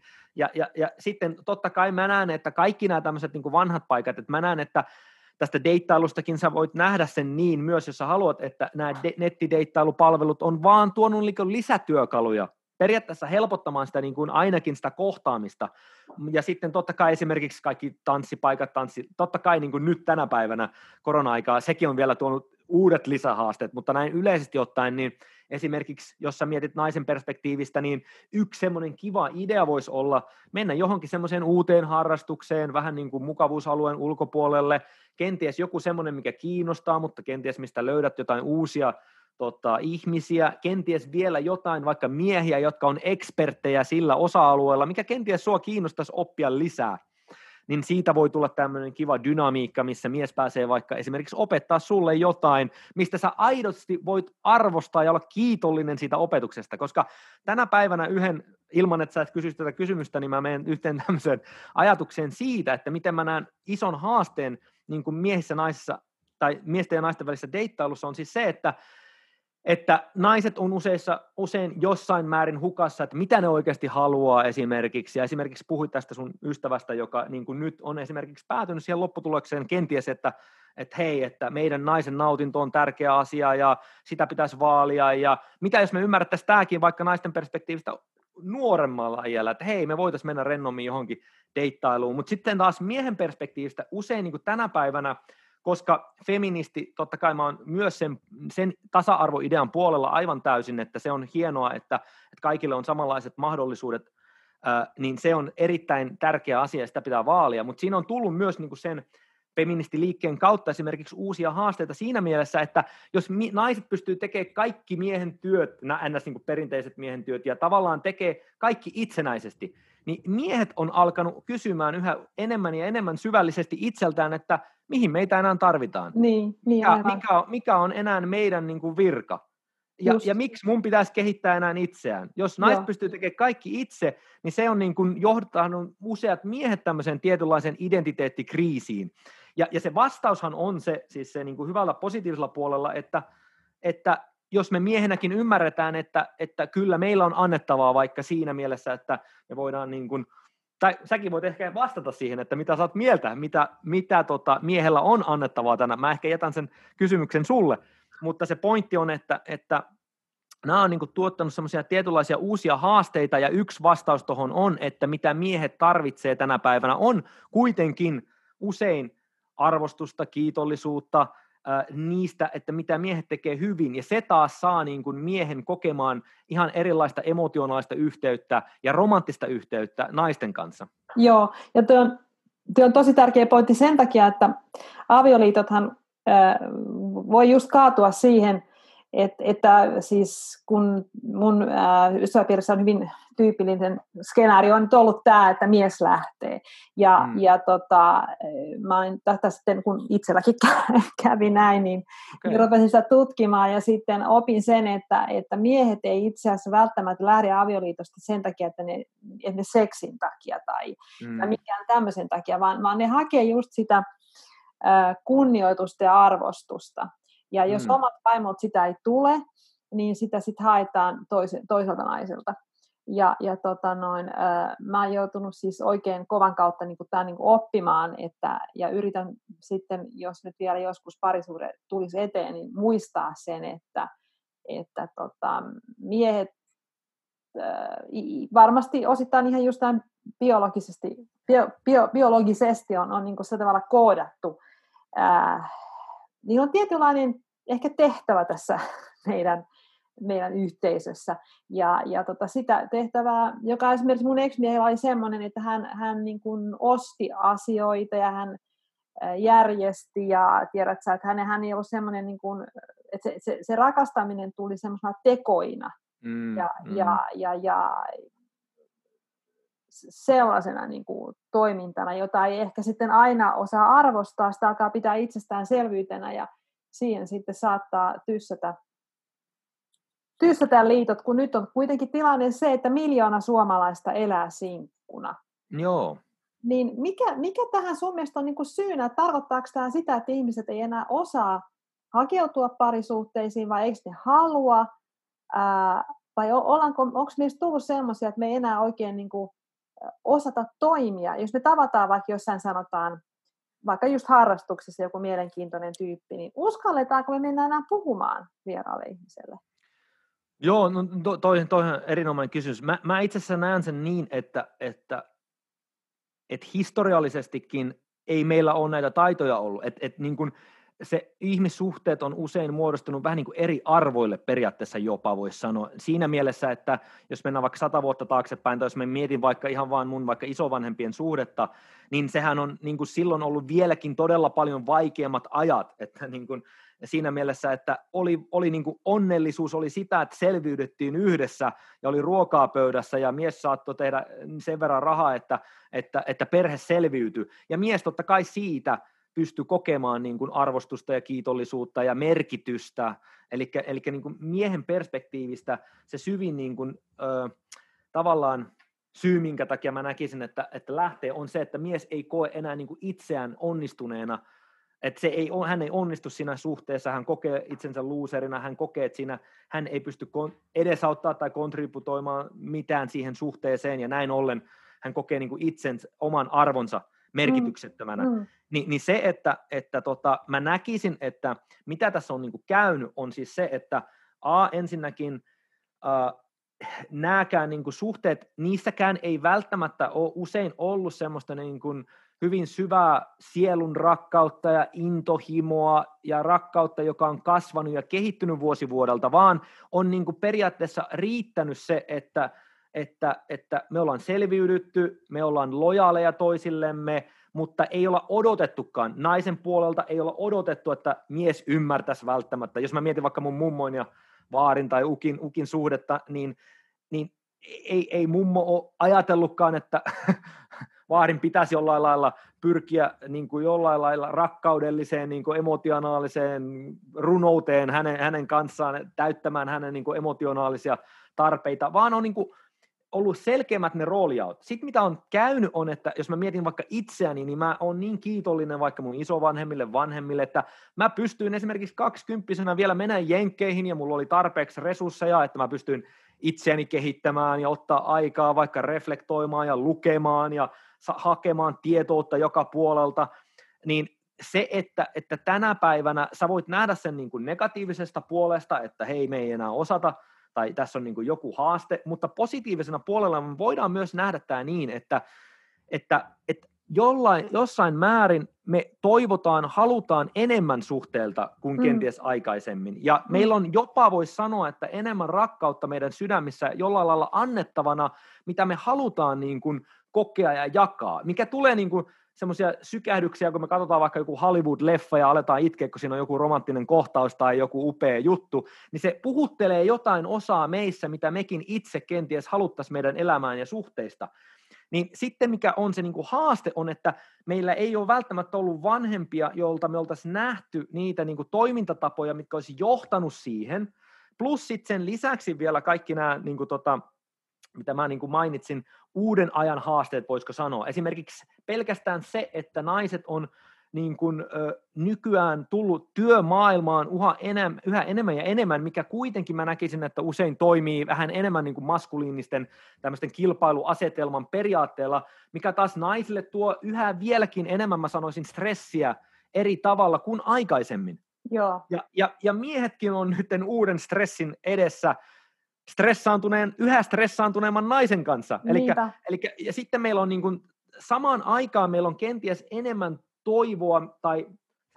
Ja sitten totta kai mä näen, että kaikki nämä tämmöiset niin kuin vanhat paikat, että mä näen, että tästä deittailustakin sä voit nähdä sen niin myös, jos sä haluat, että nämä nettideittailupalvelut on vaan tuonut lisätyökaluja, periaatteessa helpottamaan sitä niin kuin ainakin sitä kohtaamista. Ja sitten totta kai esimerkiksi kaikki tanssipaikat, totta kai niin kuin nyt tänä päivänä korona-aikaa, sekin on vielä tuonut uudet lisähaasteet, mutta näin yleisesti ottaen, niin esimerkiksi jos sä mietit naisen perspektiivistä, niin yksi semmoinen kiva idea voisi olla mennä johonkin semmoiseen uuteen harrastukseen, vähän niin kuin mukavuusalueen ulkopuolelle, kenties joku semmoinen, mikä kiinnostaa, mutta kenties mistä löydät jotain uusia ihmisiä, kenties vielä jotain, vaikka miehiä, jotka on eksperttejä sillä osa-alueella, mikä kenties sua kiinnostaisi oppia lisää, niin siitä voi tulla tämmöinen kiva dynamiikka, missä mies pääsee vaikka esimerkiksi opettaa sulle jotain, mistä sä aidosti voit arvostaa ja olla kiitollinen siitä opetuksesta, koska tänä päivänä ilman että sä et kysyisi tätä kysymystä, niin mä menen yhteen tämmöiseen ajatukseen siitä, että miten mä näen ison haasteen niin kuin miehissä naisissa, tai miesten ja naisten välisessä deittailussa on siis se, että naiset on usein jossain määrin hukassa, että mitä ne oikeasti haluaa esimerkiksi. Ja esimerkiksi puhuit tästä sun ystävästä, joka niin kuin nyt on esimerkiksi päätynyt siihen lopputulokseen kenties, että hei, että meidän naisen nautinto on tärkeä asia ja sitä pitäisi vaalia. Ja mitä jos me ymmärrettäisiin tämäkin vaikka naisten perspektiivistä nuoremmalla iällä, että hei, me voitaisiin mennä rennommin johonkin deittailuun. Mutta sitten taas miehen perspektiivistä usein niin kuin tänä päivänä, koska feministi, totta kai mä oon myös sen tasa-arvoidean puolella aivan täysin, että se on hienoa, että kaikille on samanlaiset mahdollisuudet, niin se on erittäin tärkeä asia ja sitä pitää vaalia, mutta siinä on tullut myös niin kuin sen feministiliikkeen kautta esimerkiksi uusia haasteita siinä mielessä, että jos naiset pystyy tekemään kaikki miehen työt, ns. Niin kuin perinteiset miehen työt ja tavallaan tekee kaikki itsenäisesti, niin miehet on alkanut kysymään yhä enemmän ja enemmän syvällisesti itseltään, että mihin meitä enää tarvitaan, mikä on enää meidän niin kuin virka, ja miksi mun pitäisi kehittää enää itseään. Jos naiset pystyy tekemään kaikki itse, niin se on niin kuin johtanut useat miehet tämmöiseen tietynlaiseen identiteettikriisiin, ja se vastaushan on se, siis se niin kuin hyvällä positiivisella puolella, että jos me miehenäkin ymmärretään, että kyllä meillä on annettavaa vaikka siinä mielessä, että me voidaan niin kuin, tai säkin voit ehkä vastata siihen, että mitä sä oot mieltä, mitä miehellä on annettavaa tänään. Mä ehkä jätän sen kysymyksen sulle, mutta se pointti on, että nämä on niin kuin tuottanut semmoisia tietynlaisia uusia haasteita, ja yksi vastaus tuohon on, että mitä miehet tarvitsee tänä päivänä on kuitenkin usein arvostusta, kiitollisuutta, niistä, että mitä miehet tekee hyvin, ja se taas saa niin kuin miehen kokemaan ihan erilaista emotionaalista yhteyttä ja romanttista yhteyttä naisten kanssa. Joo, ja tuo on tosi tärkeä pointti sen takia, että avioliitothan voi just kaatua siihen, että siis kun mun ystäväpiirissä on hyvin tyypillinen skenaario on nyt ollut tämä, että mies lähtee. Ja mä olin tästä sitten, kun itselläkin kävi näin, niin rupesin sitä tutkimaan ja sitten opin sen, että miehet ei itse asiassa välttämättä lähde avioliitosta sen takia, että ne seksin takia tai mikään tämmöisen takia, vaan ne hakee just sitä kunnioitusta ja arvostusta. Ja jos omat vaimot sitä ei tule, niin sitä sitten haetaan toiselta naiselta. Mä oon joutunut siis oikein kovan kautta niin tämän niin oppimaan, ja yritän sitten, jos nyt vielä joskus parisuhde tulisi eteen, niin muistaa sen, että miehet varmasti osittain ihan just tämän biologisesti on niin se tavalla koodattu. Niillä on tietynlainen ehkä tehtävä tässä meidän yhteisössä, ja sitä tehtävää, joka esimerkiksi mun ex-miehellä oli semmoinen, että hän niin kuin osti asioita ja hän järjesti, ja tiedät sä, että hän ei ollut semmoinen, niin kuin, että se rakastaminen tuli semmoisena tekoina ja sellaisena niin kuin toimintana, jota ei ehkä sitten aina osaa arvostaa, sitä alkaa pitää itsestäänselvyytenä, ja siihen sitten saattaa tyssätä tyssätään liitot, kun nyt on kuitenkin tilanne se, että 1 miljoona suomalaista elää sinkkuna. Joo. Niin mikä tähän sun mielestä on niinku syynä? Tarkoittaako tämä sitä, että ihmiset ei enää osaa hakeutua parisuhteisiin vai eikö ne halua? Vai onko niistä tullut sellaisia, että me ei enää oikein niinku osata toimia? Jos me tavataan vaikka jossain sanotaan, vaikka just harrastuksessa joku mielenkiintoinen tyyppi, niin uskalletaanko me mennä enää puhumaan vieraalle ihmiselle? Joo, no toi on erinomainen kysymys. Mä itse asiassa näen sen niin, että historiallisestikin ei meillä ole näitä taitoja ollut. Et niin kun se ihmissuhteet on usein muodostunut vähän niin kuin eri arvoille periaatteessa jopa, voisi sanoa. Siinä mielessä, että jos mennään vaikka 100 vuotta taaksepäin, tai jos mä mietin vaikka ihan vaan mun vaikka isovanhempien suhdetta, niin sehän on niin kuin silloin ollut vieläkin todella paljon vaikeammat ajat. Että niin kuin siinä mielessä, että oli niin kuin onnellisuus oli sitä, että selviydyttiin yhdessä ja oli ruokaa pöydässä ja mies saattoi tehdä sen verran rahaa, että perhe selviytyi. Ja mies totta kai siitä pystyi kokemaan niin kuin arvostusta ja kiitollisuutta ja merkitystä. Eli niin kuin miehen perspektiivistä se syvin niin kuin, tavallaan syy, minkä takia mä näkisin, että lähtee, on se, että mies ei koe enää niin kuin itseään onnistuneena. Että hän ei onnistu siinä suhteessa, hän kokee itsensä looserina, hän kokee, että siinä hän ei pysty edesauttaa tai kontributoimaan mitään siihen suhteeseen, ja näin ollen hän kokee niin kuin itsensä, oman arvonsa merkityksettömänä. Niin se, että mä näkisin, että mitä tässä on niin kuin käynyt, on siis se, että ensinnäkin nääkään niin kuin suhteet, niissäkään ei välttämättä ole usein ollut semmoista niin kuin hyvin syvää sielun rakkautta ja intohimoa ja rakkautta, joka on kasvanut ja kehittynyt vuosivuodelta, vaan on niin kuin periaatteessa riittänyt se, että me ollaan selviydytty, me ollaan lojaaleja toisillemme, mutta ei olla odotettukaan. Naisen puolelta ei olla odotettu, että mies ymmärtäisi välttämättä. Jos mä mietin vaikka mun mummoin ja vaarin tai ukin suhdetta, niin ei mummo ole ajatellutkaan, että vaarin pitäisi jollain lailla pyrkiä niin kuin jollain lailla rakkaudelliseen, niin kuin emotionaaliseen runouteen hänen kanssaan, täyttämään hänen niin kuin emotionaalisia tarpeita, vaan on niin kuin ollut selkeämmät ne rooliaut. Sitten mitä on käynyt on, että jos mä mietin vaikka itseäni, niin mä oon niin kiitollinen vaikka mun isovanhemmille, vanhemmille, että mä pystyin esimerkiksi 20-vuotiaana vielä mennä jenkkeihin ja mulla oli tarpeeksi resursseja, että mä pystyin itseäni kehittämään ja ottaa aikaa vaikka reflektoimaan ja lukemaan ja hakemaan tietoutta joka puolelta, niin se, että tänä päivänä sä voit nähdä sen niin kuin negatiivisesta puolesta, että hei, me ei enää osata, tai tässä on niin kuin joku haaste, mutta positiivisena puolella me voidaan myös nähdä tämä niin, että jossain määrin me toivotaan, halutaan enemmän suhteelta kuin kenties aikaisemmin. Ja meillä on jopa, voisi sanoa, että enemmän rakkautta meidän sydämissä jollain lailla annettavana, mitä me halutaan niin kuin kokea ja jakaa, mikä tulee niin kuin semmoisia sykähdyksiä, kun me katsotaan vaikka joku Hollywood-leffa ja aletaan itkeä, kun siinä on joku romanttinen kohtaus tai joku upea juttu, niin se puhuttelee jotain osaa meissä, mitä mekin itse kenties haluttaisiin meidän elämään ja suhteista. Niin sitten mikä on se niin kuin haaste on, että meillä ei ole välttämättä ollut vanhempia, jolta me oltaisiin nähty niitä niin kuin toimintatapoja, mitkä olisi johtanut siihen, plus sitten sen lisäksi vielä kaikki nämä, niin kuin mitä mä niin kuin mainitsin, uuden ajan haasteet, voisiko sanoa. Esimerkiksi pelkästään se, että naiset on niin kuin, nykyään tullut työmaailmaan yhä enemmän ja enemmän, mikä kuitenkin mä näkisin, että usein toimii vähän enemmän niin kuin maskuliinisten tämmöisten kilpailuasetelman periaatteella, mikä taas naisille tuo yhä vieläkin enemmän, mä sanoisin, stressiä eri tavalla kuin aikaisemmin. Joo. Ja miehetkin on nyt uuden stressin edessä, yhä stressaantuneemman naisen kanssa. Elikkä, ja sitten meillä on niin kuin, samaan aikaan meillä on kenties enemmän toivoa tai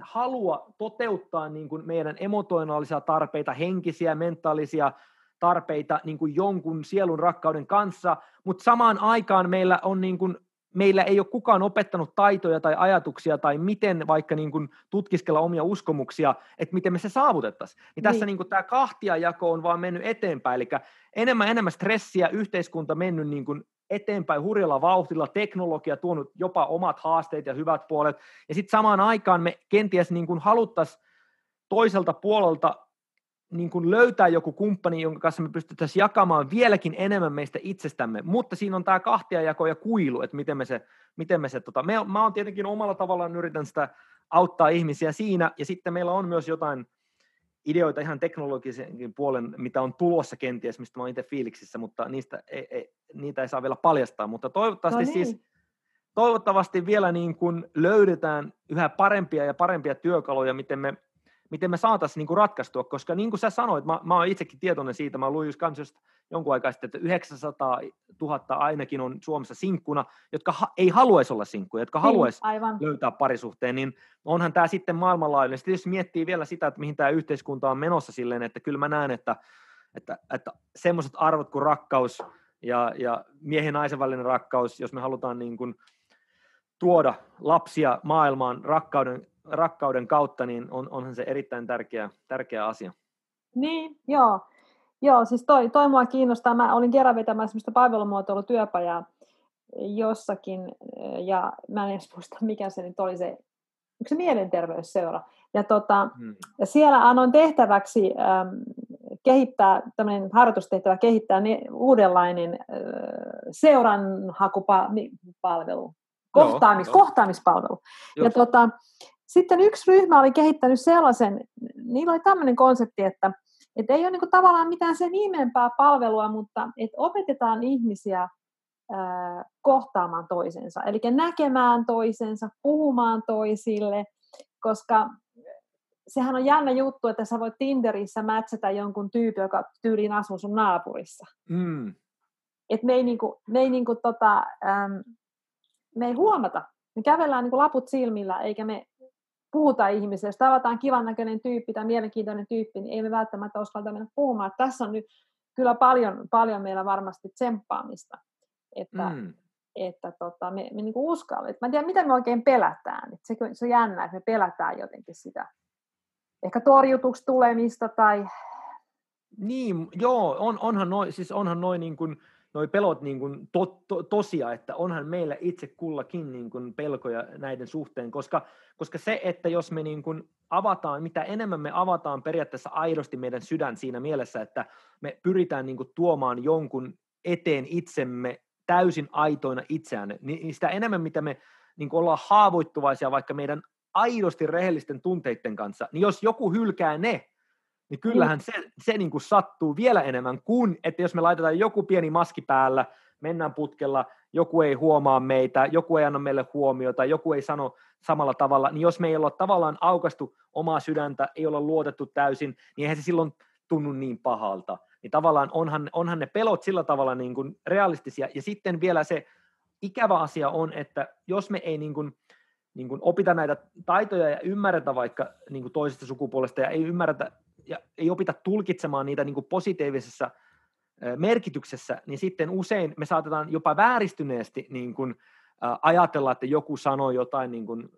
halua toteuttaa niin kuin meidän emotionaalisia tarpeita, henkisiä, mentaalisia tarpeita niin kuin jonkun sielun rakkauden kanssa, mutta samaan aikaan meillä on niin kuin, meillä ei ole kukaan opettanut taitoja tai ajatuksia tai miten vaikka niin kuin tutkiskella omia uskomuksia, että miten me se saavutettaisiin. Niin tässä niin kuin tämä kahtiajako on vaan mennyt eteenpäin, eli enemmän stressiä, yhteiskunta mennyt niin kuin eteenpäin hurjalla vauhdilla, teknologia tuonut jopa omat haasteet ja hyvät puolet, ja sitten samaan aikaan me kenties niin kuin haluttaisiin toiselta puolelta niin kuin löytää joku kumppani, jonka kanssa me pystyttäisiin jakamaan vieläkin enemmän meistä itsestämme, mutta siinä on tämä kahtiajako ja kuilu, että mä oon tietenkin omalla tavallaan yritän sitä auttaa ihmisiä siinä, ja sitten meillä on myös jotain ideoita ihan teknologisen puolen, mitä on tulossa kenties, mistä mä oon itse fiiliksissä, mutta niitä ei saa vielä paljastaa, mutta toivottavasti toivottavasti vielä niin kuin löydetään yhä parempia ja parempia työkaluja, miten me saataisiin niin kuin ratkaistua, koska niin kuin sä sanoit, mä oon itsekin tietoinen siitä, mä luin just jonkun aikaa sitten, että 900 000 ainakin on Suomessa sinkkuna, jotka ei haluaisi olla sinkkuja, jotka haluaisi löytää parisuhteen, niin onhan tämä sitten maailmanlaajuinen. Sitten jos miettii vielä sitä, että mihin tämä yhteiskunta on menossa silleen, että kyllä mä näen, että semmoiset arvot kuin rakkaus ja miehen ja naisen välinen rakkaus, jos me halutaan niin kuin tuoda lapsia maailmaan rakkauden kautta, niin onhan se erittäin tärkeä asia. Niin, joo. Joo, siis toi mua kiinnostaa. Mä olin kerran vetämään semmoista palvelumuotoilutyöpajaa jossakin, ja mä en edes muista, mikä se nyt oli, yksi mielenterveysseura. Ja ja siellä annoin tehtäväksi kehittää, tämmöinen harjoitustehtävä kehittää uudenlainen seuranhakupalvelu, kohtaamispalvelu. Just. Ja sitten yksi ryhmä oli kehittänyt sellaisen, niillä oli tämmöinen konsepti, että ei ole niin kuin tavallaan mitään sen ihmeempää palvelua, mutta että opetetaan ihmisiä kohtaamaan toisensa, eli näkemään toisensa, puhumaan toisille, koska sehän on jännä juttu, että sä voit Tinderissä mätsätä jonkun tyypin, joka tyyliin asuu sun naapurissa. Mm. Että me ei huomata. Me kävellään niin kuin laput silmillä, eikä me puhuta ihmisille. Jos tavataan kivan näköinen tyyppi tai mielenkiintoinen tyyppi, niin ei me välttämättä uskalta mennä puhumaan. Tässä on nyt kyllä paljon meillä varmasti tsemppaamista. Että me niin kuin uskalletaan. Mä en tiedä, mitä me oikein pelätään. Se on jännä, että me pelätään jotenkin sitä. Ehkä torjutuksi tulemista tai... Niin, joo, onhan noi niin kuin... Noi pelot niin kuin tosia, että onhan meillä itse kullakin niin kuin pelkoja näiden suhteen, koska se, että jos me niin kuin avataan, mitä enemmän me avataan periaatteessa aidosti meidän sydän siinä mielessä, että me pyritään niin kuin tuomaan jonkun eteen itsemme täysin aitoina itseään, niin sitä enemmän, mitä me niin kuin ollaan haavoittuvaisia vaikka meidän aidosti rehellisten tunteiden kanssa, niin jos joku hylkää ne, niin kyllähän se niin kuin sattuu vielä enemmän kuin, että jos me laitetaan joku pieni maski päällä, mennään putkella, joku ei huomaa meitä, joku ei anna meille huomiota, joku ei sano samalla tavalla, niin jos me ei olla tavallaan aukaistu omaa sydäntä, ei olla luotettu täysin, niin eihän se silloin tunnu niin pahalta. Niin tavallaan onhan ne pelot sillä tavalla niin kuin realistisia. Ja sitten vielä se ikävä asia on, että jos me ei... niin kuin opita näitä taitoja ja ymmärretä vaikka niin kuin toisesta sukupuolesta ja ei ymmärretä ja ei opita tulkitsemaan niitä niin kuin positiivisessa merkityksessä, niin sitten usein me saatetaan jopa vääristyneesti niin kuin ajatella, että joku sanoo jotain niin kuin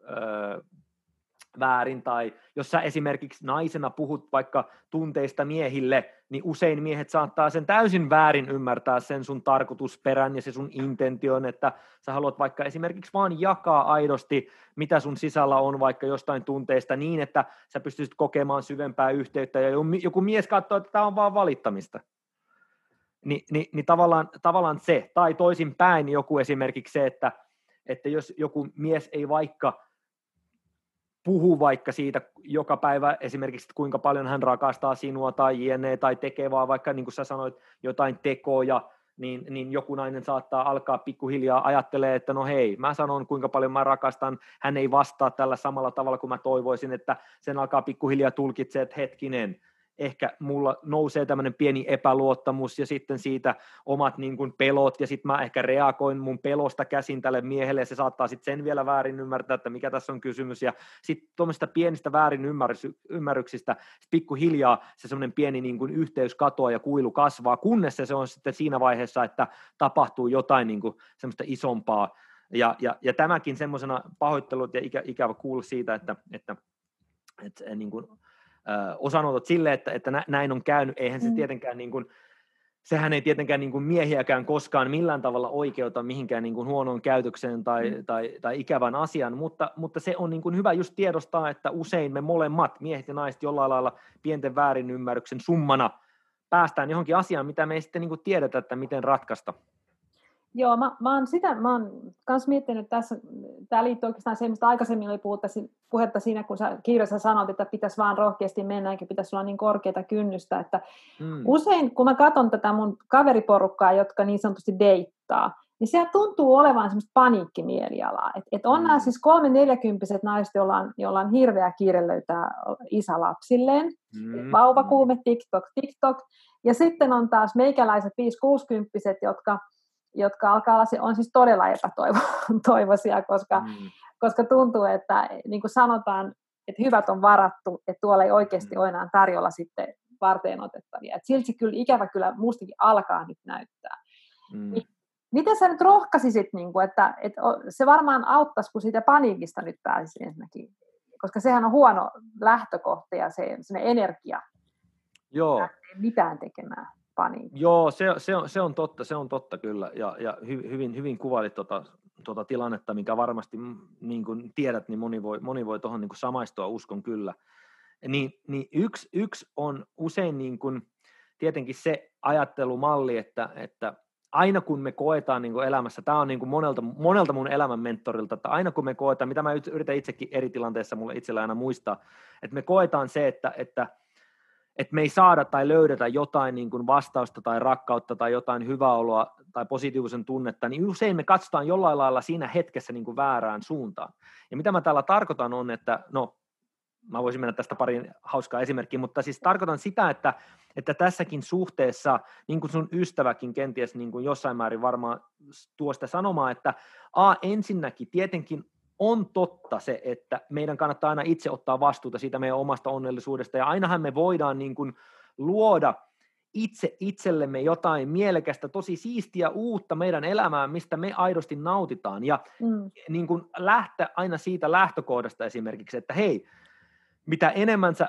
väärin, tai jos sä esimerkiksi naisena puhut vaikka tunteista miehille, niin usein miehet saattaa sen täysin väärin ymmärtää sen sun tarkoitusperän ja se sun intention, että sä haluat vaikka esimerkiksi vaan jakaa aidosti, mitä sun sisällä on vaikka jostain tunteista niin, että sä pystyisit kokemaan syvempää yhteyttä ja joku mies katsoo, että tää on vaan valittamista. Niin tavallaan se, tai toisinpäin joku esimerkiksi se, että jos joku mies ei vaikka puhuu vaikka siitä joka päivä esimerkiksi, että kuinka paljon hän rakastaa sinua tai jne, tai tekee vaan vaikka niin kuin sä sanoit jotain tekoja, niin joku nainen saattaa alkaa pikkuhiljaa ajattelee, että no hei, mä sanon kuinka paljon mä rakastan, hän ei vastaa tällä samalla tavalla kuin mä toivoisin, että sen alkaa pikkuhiljaa tulkitsee, että hetkinen, ehkä mulla nousee tämmöinen pieni epäluottamus ja sitten siitä omat niin kuin pelot ja sitten mä ehkä reagoin mun pelosta käsin tälle miehelle ja se saattaa sitten sen vielä väärin ymmärtää, että mikä tässä on kysymys ja sitten tuommoisista pienistä väärin ymmärryksistä pikkuhiljaa se semmoinen pieni niin kuin yhteys katoaa ja kuilu kasvaa, kunnes se on sitten siinä vaiheessa, että tapahtuu jotain niin kuin semmoista isompaa ja tämäkin semmoisena pahoittelut ja ikävä kuulla siitä, että niin kuin osanotot sille, että näin on käynyt, eihän se tietenkään niin kuin Sehän ei tietenkään niin kuin miehiäkään koskaan millään tavalla oikeuta mihinkään niin kuin huonoon käytökseen tai ikävän asian, mutta se on niin kuin hyvä just tiedostaa, että usein me molemmat, miehet ja naiset, jollain lailla pienten väärinymmärryksen summana päästään johonkin asiaan, mitä me ei sitten niin kuin tiedetä, että miten ratkaista. Joo, mä oon kans miettinyt tässä, tää liittyy oikeastaan siihen, mistä aikaisemmin oli puhetta siinä, kun sä Kiirassa sanoit, että pitäisi vaan rohkeasti mennä, eikä pitäisi olla niin korkeata kynnystä, että usein kun mä katson tätä mun kaveriporukkaa, jotka niin sanotusti deittaa, niin siellä tuntuu olevan semmoista paniikkimielialaa, että on nämä siis 340-vuotiaat naiset, joilla on hirveä kiire löytää isä lapsilleen, vauvakuume, TikTok, ja sitten on taas meikäläiset 5-60-vuotiaat, jotka alkaa olla, on siis todella epätoivoisia, koska tuntuu, että niin kuin sanotaan, että hyvät on varattu, että tuolla ei oikeasti ole enää tarjolla sitten varteen otettavia. Et silti kyllä ikävä kyllä mustakin alkaa nyt näyttää. Miten sä nyt rohkaisisit, niin kuin, että se varmaan auttaisi, kun siitä paniikista nyt pääsisi ensinnäkin, koska sehän on huono lähtökohta ja se energia lähtee mitään tekemään. Funny. Joo, se on totta kyllä, ja hyvin kuvailit tota tilannetta, mikä varmasti, niin kuin tiedät, niin moni voi tuohon niin kuin samaistua, uskon kyllä. Niin yksi on usein niin kuin tietenkin se ajattelumalli, että aina kun me koetaan niin kuin elämässä, tämä on niin kuin monelta mun elämän mentorilta, että aina kun me koetaan, mitä mä yritän itsekin eri tilanteissa mulle itsellä aina muistaa, että me koetaan se, että me ei saada tai löydetä jotain niin kuin vastausta tai rakkautta tai jotain hyvää oloa tai positiivisen tunnetta, niin usein me katsotaan jollain lailla siinä hetkessä niin kuin väärään suuntaan. Ja mitä mä täällä tarkoitan on, että mä voisin mennä tästä pariin hauskaa esimerkkiä, mutta siis tarkoitan sitä, että tässäkin suhteessa, niin kuin sun ystäväkin kenties niin kuin jossain määrin varmaan tuo sitä sanomaa, että ensinnäkin tietenkin on totta se, että meidän kannattaa aina itse ottaa vastuuta siitä meidän omasta onnellisuudesta, ja ainahan me voidaan niin kuin luoda itse itsellemme jotain mielekästä, tosi siistiä uutta meidän elämään, mistä me aidosti nautitaan, ja niin kuin lähteä aina siitä lähtökohdasta esimerkiksi, että hei, mitä enemmän sä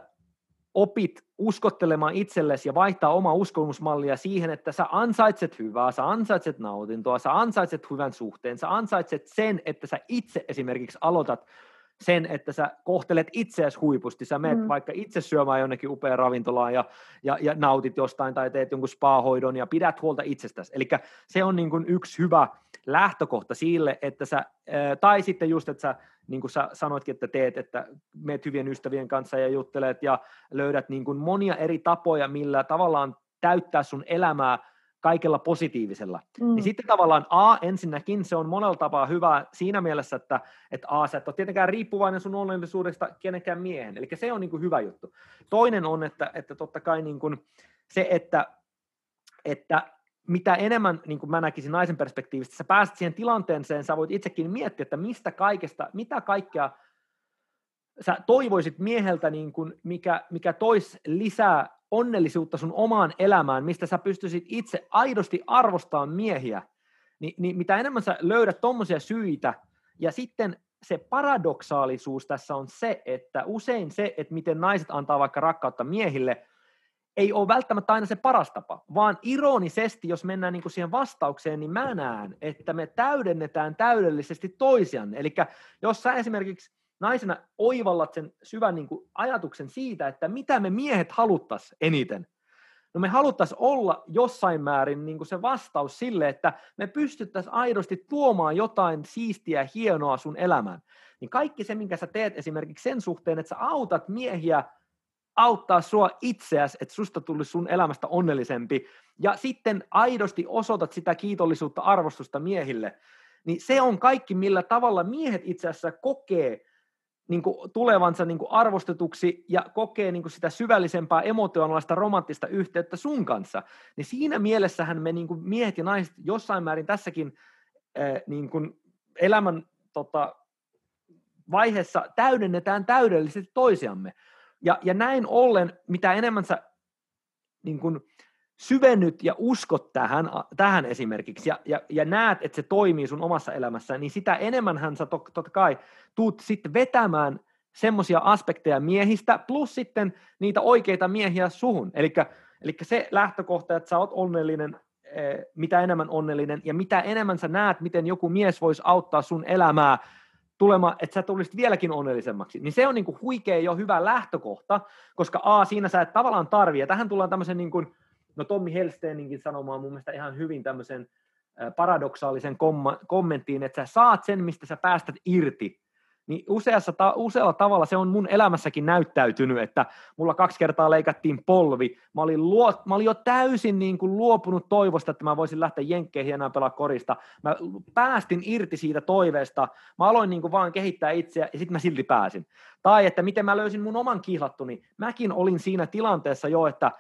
opit uskottelemaan itsellesi ja vaihtaa omaa uskomusmallia siihen, että sä ansaitset hyvää, sä ansaitset nautintoa, sä ansaitset hyvän suhteen, sä ansaitset sen, että sä itse esimerkiksi aloitat sen, että sä kohtelet itseäsi huipusti, sä menet vaikka itse syömään jonnekin upean ravintolaan ja nautit jostain tai teet jonkun spa-hoidon ja pidät huolta itsestäsi. Eli se on niin kuin yksi hyvä lähtökohta sille, että sä, tai sitten just, että sä, niin kuin sä sanoitkin, että teet, että meet hyvien ystävien kanssa ja juttelet ja löydät niin kuin monia eri tapoja, millä tavallaan täyttää sun elämää kaikella positiivisella. Niin sitten tavallaan ensinnäkin se on monella tapaa hyvä siinä mielessä, että sä et ole tietenkään riippuvainen sun onnellisuudesta kenenkään miehen. Eli se on niin kuin hyvä juttu. Toinen on, että totta kai niin kuin se, että mitä enemmän, niin kuin mä näkisin naisen perspektiivistä, sä pääset siihen tilanteeseen, sä voit itsekin miettiä, että mistä kaikesta, mitä kaikkea sä toivoisit mieheltä, niin kuin mikä toisi lisää onnellisuutta sun omaan elämään, mistä sä pystyisit itse aidosti arvostamaan miehiä, niin mitä enemmän sä löydät tommosia syitä, ja sitten se paradoksaalisuus tässä on se, että usein se, että miten naiset antaa vaikka rakkautta miehille, ei ole välttämättä aina se paras tapa, vaan ironisesti, jos mennään niin kuin siihen vastaukseen, niin mä näen, että me täydennetään täydellisesti toisiaan. Eli jos sä esimerkiksi naisena oivallat sen syvän niin kuin ajatuksen siitä, että mitä me miehet haluttaisiin eniten, no me haluttaisiin olla jossain määrin niin kuin se vastaus sille, että me pystyttäisiin aidosti tuomaan jotain siistiä, hienoa sun elämään. Niin kaikki se, minkä sä teet esimerkiksi sen suhteen, että sä autat miehiä auttaa sua itseäsi, että susta tulisi sun elämästä onnellisempi, ja sitten aidosti osoitat sitä kiitollisuutta, arvostusta miehille, niin se on kaikki, millä tavalla miehet itse asiassa kokee niin kuin tulevansa niin kuin arvostetuksi ja kokee niin kuin sitä syvällisempää emotionaalista romanttista yhteyttä sun kanssa. Niin siinä mielessähän me niin kuin miehet ja naiset jossain määrin tässäkin niin kuin elämän vaiheessa täydennetään täydellisesti toisiamme. Ja näin ollen, mitä enemmän sä niin kun syvennyt ja uskot tähän esimerkiksi ja näet, että se toimii sun omassa elämässä, niin sitä enemmänhän sä totta kai tuut sitten vetämään semmoisia aspekteja miehistä plus sitten niitä oikeita miehiä suhun. Eli Eli se lähtökohta, että sä oot onnellinen, mitä enemmän onnellinen, ja mitä enemmän sä näet, miten joku mies voisi auttaa sun elämää tulemaan, että sä tulisit vieläkin onnellisemmaksi, niin se on niin kuin huikea jo hyvä lähtökohta, koska siinä sä et tavallaan tarvii, ja tähän tullaan tämmöisen niin kuin, no Tommi Hellsteeninkin sanomaan mun mielestä ihan hyvin tämmöisen paradoksaalisen kommenttiin, että sä saat sen, mistä sä päästät irti, niin usealla tavalla se on mun elämässäkin näyttäytynyt, että mulla 2 kertaa leikattiin polvi, mä olin jo täysin niin kuin luopunut toivosta, että mä voisin lähteä jenkkeihin enää pelaa korista, mä päästin irti siitä toiveesta, mä aloin niin kuin vaan kehittää itseä ja sitten mä silti pääsin, tai että miten mä löysin mun oman kihlattuni, mäkin olin siinä tilanteessa jo, että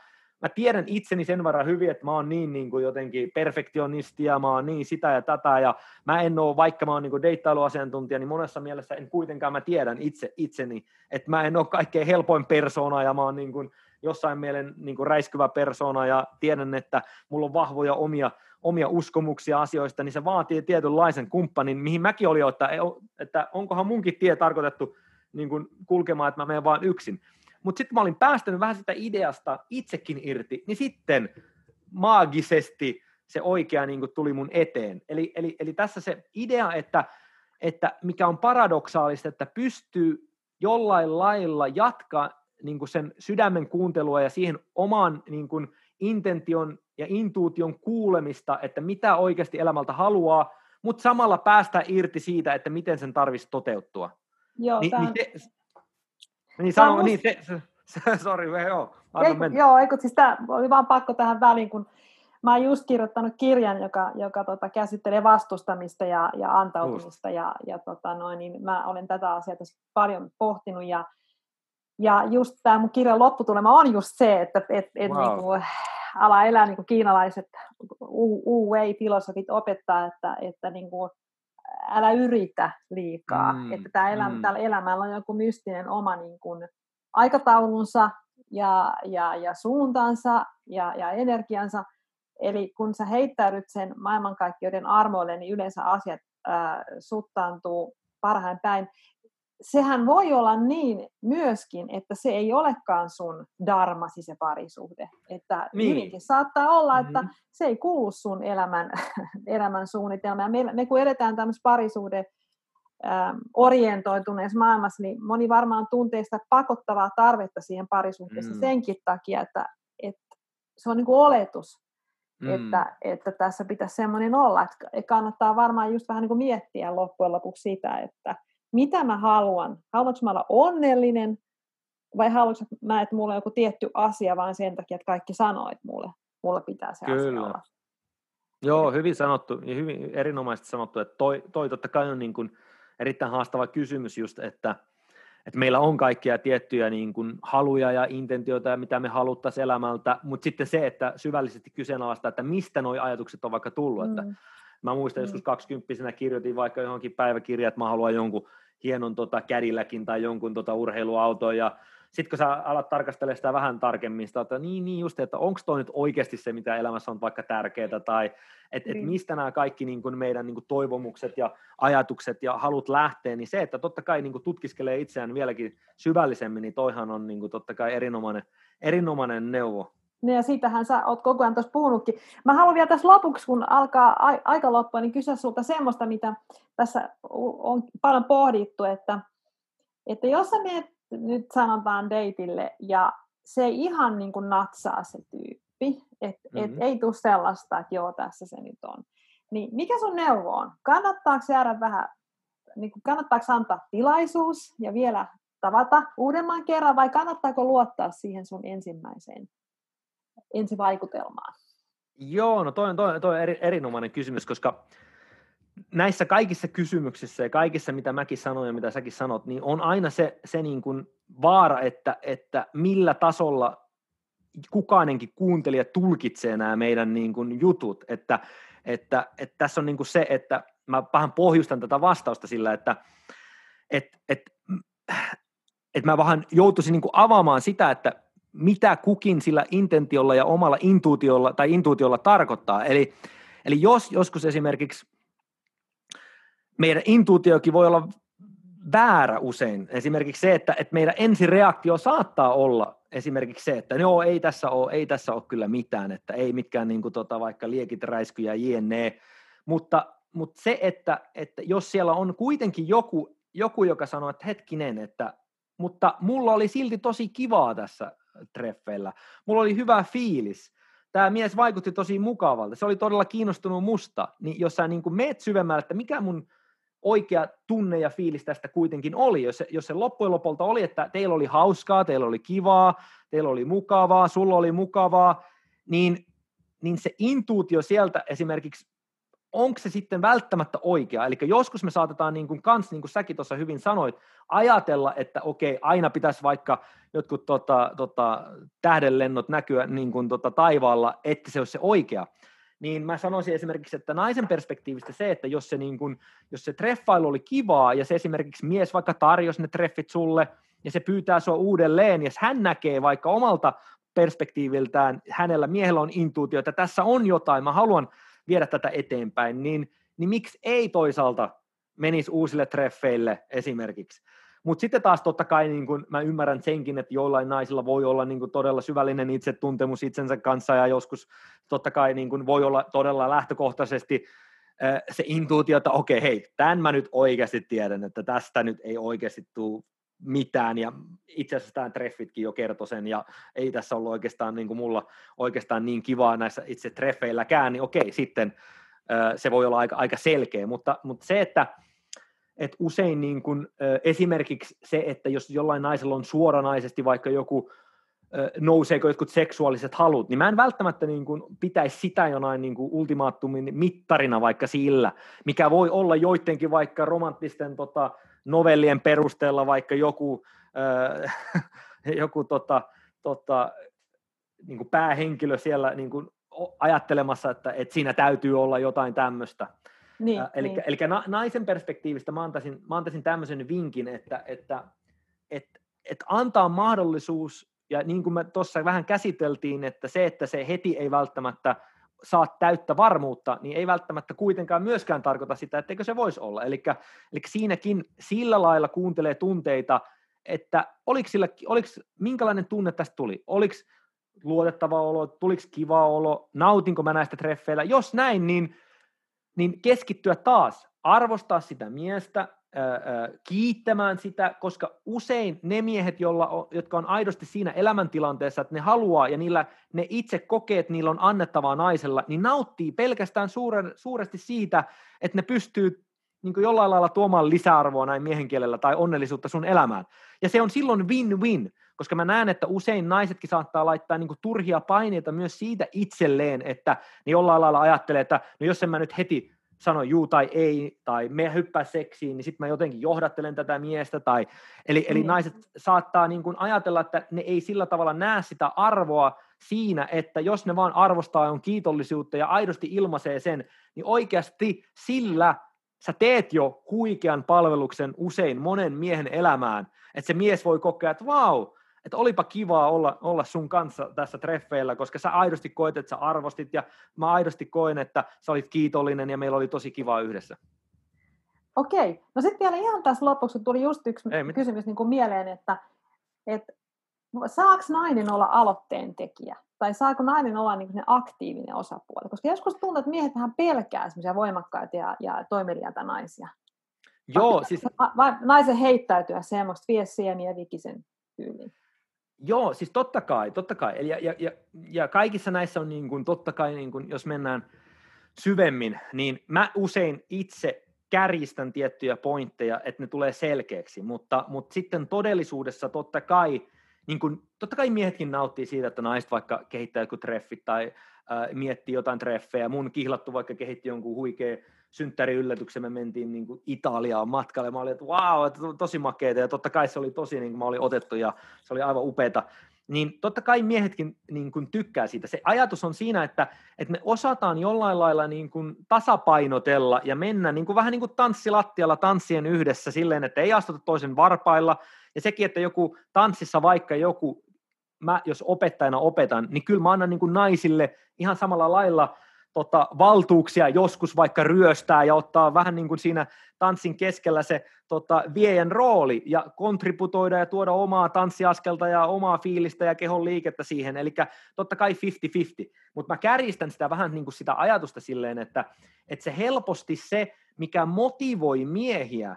mä tiedän itseni sen verran hyvin, että mä oon niin kuin jotenkin perfektionisti ja mä oon niin sitä ja tätä ja mä en oo, vaikka mä oon niin kuin deittailuasiantuntija, niin monessa mielessä en kuitenkaan, mä tiedän itseni, että mä en oo kaikkein helpoin persoona ja mä oon niin kuin jossain mielen niin kuin räiskyvä persoona ja tiedän, että mulla on vahvoja omia uskomuksia asioista, niin se vaatii tietynlaisen kumppanin, mihin mäkin olin, että onkohan munkin tie tarkoitettu niin kuin kulkemaan, että mä menen vaan yksin. Mutta sitten mä olin päästänyt vähän sitä ideasta itsekin irti, niin sitten maagisesti se oikea niin kuin tuli mun eteen. Eli tässä se idea, että mikä on paradoksaalista, että pystyy jollain lailla jatkaa niin kuin sen sydämen kuuntelua ja siihen oman niin kuin intention ja intuution kuulemista, että mitä oikeasti elämältä haluaa, mutta samalla päästään irti siitä, että miten sen tarvitsisi toteuttua. Joo, Siis tämä oli vaan pakko tähän väliin, kun mä oon just kirjoittanut kirjan, joka käsittelee vastustamista ja antautumista, niin mä olen tätä asiaa tässä paljon pohtinut, ja just tämä mun kirjan lopputulema on just se, että niinku, ala elää niin kuin kiinalaiset Wu-wei-filosofit opettaa, että niinku, älä yritä liikaa, että tällä elämällä on joku mystinen oma niin kuin aikataulunsa ja suuntansa ja energiansa. Eli kun sä heittäydyt sen maailmankaikkeuden armoille, niin yleensä asiat suttaantuu parhain päin. Sehän voi olla niin myöskin, että se ei olekaan sun dharmasi se parisuhde. Että hyvinkin saattaa olla, että se ei kuulu sun elämän suunnitelmaan. Me kun edetään tämmöisessä parisuhde orientoituneessa maailmassa, niin moni varmaan tuntee sitä pakottavaa tarvetta siihen parisuhteessa senkin takia, että se on niin kuin oletus, että tässä pitäisi semmoinen olla. Että kannattaa varmaan just vähän niin kuin miettiä loppujen lopuksi sitä, että mitä mä haluan? Haluanko mä olla onnellinen vai haluanko mä, että mulla on joku tietty asia vaan sen takia, että kaikki sanoo, että mulla pitää se asia olla? Joo, hyvin sanottu ja hyvin erinomaisesti sanottu, että toi totta kai on niin kuin erittäin haastava kysymys just, että meillä on kaikkia tiettyjä niin kuin haluja ja intentioita ja mitä me haluttaisiin elämältä, mutta sitten se, että syvällisesti kyseenalaista, että mistä nuo ajatukset on vaikka tullut, että mä muistan joskus 20-vuotiaana kirjoitin vaikka johonkin päiväkirjaan, että mä haluan jonkun hienon Cadillacin tai jonkun urheiluauton, ja sitten kun sä alat tarkastella sitä vähän tarkemmin, sitä, että niin just, että onko toi nyt oikeasti se, mitä elämässä on vaikka tärkeää, tai että mistä nämä kaikki niin kun meidän niin kun toivomukset ja ajatukset ja halut lähtee, niin se, että totta kai niin kun tutkiskelee itseään vieläkin syvällisemmin, niin toihan on niin kun totta kai erinomainen neuvo. No ja siitähän sä oot koko ajan tuossa puhunutkin. Mä haluan vielä tässä lopuksi, kun alkaa aika loppua, niin kysyä sulta semmoista, mitä tässä on paljon pohdittu, että jos sä menet nyt sanotaan deitille ja se ei ihan niin kuin natsaa se tyyppi, että ei tule sellaista, että joo tässä se nyt on. Niin mikä sun neuvo on? Kannattaako antaa tilaisuus ja vielä tavata uudemman kerran vai kannattaako luottaa siihen sun ensimmäiseen? Ensivaikutelmaa. Joo, no toi on erinomainen kysymys, koska näissä kaikissa kysymyksissä ja kaikissa, mitä mäkin sanon ja mitä säkin sanot, niin on aina se niin kuin vaara, että millä tasolla kukainenkin kuuntelija tulkitsee nämä meidän niin kuin jutut, että tässä on niin kuin se, että mä vähän pohjustan tätä vastausta sillä, että mä vähän joutuisin niin kuin avaamaan sitä, että mitä kukin sillä intentiolla ja omalla intuutiolla tarkoittaa. Eli jos joskus esimerkiksi meidän intuutiokin voi olla väärä usein. Esimerkiksi se, että meidän ensireaktio saattaa olla esimerkiksi se, että joo, ei tässä ole kyllä mitään, että ei mitkään niin kuin, vaikka liekit, räiskyjä, jne. Mutta se, että jos siellä on kuitenkin joku, joka sanoo, että hetkinen, että mutta mulla oli silti tosi kivaa tässä treffeillä. Mulla oli hyvä fiilis. Tämä mies vaikutti tosi mukavalta. Se oli todella kiinnostunut musta. Niin jos sä niin kuin meet syvemmälle, että mikä mun oikea tunne ja fiilis tästä kuitenkin oli. Jos se loppujen lopulta oli, että teillä oli hauskaa, teillä oli kivaa, teillä oli mukavaa, sulla oli mukavaa, niin se intuutio sieltä esimerkiksi, onko se sitten välttämättä oikea? Eli joskus me saatetaan niin kuin kans, niin kuin säkin tuossa hyvin sanoit, ajatella, että okei, aina pitäisi vaikka jotkut tähdenlennot näkyä niin kuin taivaalla, että se olisi se oikea. Niin mä sanoisin esimerkiksi, että naisen perspektiivistä se, että jos se treffailu oli kivaa ja se esimerkiksi mies vaikka tarjosi ne treffit sulle ja se pyytää sua uudelleen ja hän näkee vaikka omalta perspektiiviltään, hänellä miehellä on intuutio, että tässä on jotain, mä haluan viedä tätä eteenpäin, niin miksi ei toisaalta menisi uusille treffeille esimerkiksi. Mutta sitten taas totta kai niin kun mä ymmärrän senkin, että joillain naisilla voi olla niin kun todella syvällinen itsetuntemus itsensä kanssa ja joskus totta kai niin kun voi olla todella lähtökohtaisesti se intuutio, että okei, hei, tämän mä nyt oikeasti tiedän, että tästä nyt ei oikeasti tule mitään ja itse asiassa tämä treffitkin jo kertoi sen ja ei tässä ollut oikeastaan niin kuin mulla oikeastaan niin kivaa näissä itse treffeilläkään, niin okei, sitten se voi olla aika selkeä, mutta se, että usein niin kuin, esimerkiksi se, että jos jollain naisella on suoranaisesti vaikka joku nouseeko jotkut seksuaaliset halut, niin mä en välttämättä niin kuin pitäisi sitä jonain niin kuin ultimaattumin mittarina vaikka sillä, mikä voi olla joidenkin vaikka romanttisten novellien perusteella vaikka joku niin kuin päähenkilö siellä niin kuin ajattelemassa, että siinä täytyy olla jotain tämmöistä. Niin, niin. Eli naisen perspektiivistä mä antaisin tämmöisen vinkin, että antaa mahdollisuus, ja niin kuin me tuossa vähän käsiteltiin, että se heti ei välttämättä saa täyttä varmuutta, niin ei välttämättä kuitenkaan myöskään tarkoita sitä, etteikö se voisi olla. Eli siinäkin sillä lailla kuuntelee tunteita, että minkälainen tunne tästä tuli, oliko luotettava olo, tuliko kiva olo, nautinko mä näistä treffeillä, jos näin, niin keskittyä taas, arvostaa sitä miestä, kiittämään sitä, koska usein ne miehet, jotka on aidosti siinä elämäntilanteessa, että ne haluaa ja ne itse kokee, että niillä on annettavaa naisella, niin nauttii pelkästään suuresti siitä, että ne pystyy niin kuin jollain lailla tuomaan lisäarvoa näin miehen kielellä tai onnellisuutta sun elämään. Ja se on silloin win-win, koska mä näen, että usein naisetkin saattaa laittaa niin kuin turhia paineita myös siitä itselleen, että ne jollain lailla ajattelee, että no jos en mä nyt heti sano juu tai ei, tai me hyppää seksiin, niin sitten mä jotenkin johdattelen tätä miestä, tai eli naiset saattaa niin kuin ajatella, että ne ei sillä tavalla näe sitä arvoa siinä, että jos ne vaan arvostaa ja on kiitollisuutta ja aidosti ilmaisee sen, niin oikeasti sillä sä teet jo huikean palveluksen usein monen miehen elämään, että se mies voi kokea, että vau, että olipa kivaa olla sun kanssa tässä treffeillä, koska sä aidosti koet, että sä arvostit ja mä aidosti koen, että sä olit kiitollinen ja meillä oli tosi kivaa yhdessä. Okei. No sitten vielä ihan tässä lopuksi tuli just yksi kysymys niin kuin mieleen, että saako nainen olla aloitteen tekijä? Tai saako nainen olla niin kuin ne aktiivinen osapuoli? Koska joskus tuntuu, että miehet vähän pelkää semmoisia voimakkaita ja toimeliaita naisia. Joo, siis vai naisen heittäytyä semmoista viessiäni ja vikisen tyyliin. Joo, siis totta kai. Eli ja kaikissa näissä on niin kuin, totta kai, niin kuin, jos mennään syvemmin, niin mä usein itse kärjistän tiettyjä pointteja, että ne tulee selkeäksi, mutta sitten todellisuudessa totta kai, niin kuin, totta kai miehetkin nauttii siitä, että naiset vaikka kehittää joku treffit tai miettii jotain treffejä. Mun kihlattu vaikka kehitti jonkun huikea synttäriyllätyksen, me mentiin niin kuin Italiaan matkalle, mä olin, että wow, tosi makeeta, ja totta kai se oli tosi, niin kuin mä olin otettu, ja se oli aivan upeeta, niin totta kai miehetkin niin kuin tykkää siitä. Se ajatus on siinä, että me osataan jollain lailla niin kuin tasapainotella ja mennä niin kuin, vähän niin kuin tanssilattialla tanssien yhdessä silleen, että ei astuta toisen varpailla, ja sekin, että joku tanssissa vaikka joku, mä jos opettajana opetan, niin kyllä mä annan niin kuin naisille ihan samalla lailla valtuuksia joskus vaikka ryöstää ja ottaa vähän niin kuin siinä tanssin keskellä se viejän rooli ja kontributoida ja tuoda omaa tanssiaskelta ja omaa fiilistä ja kehon liikettä siihen, eli totta kai 50-50, mutta mä kärjistän sitä vähän niin kuin sitä ajatusta silleen, että se helposti se, mikä motivoi miehiä,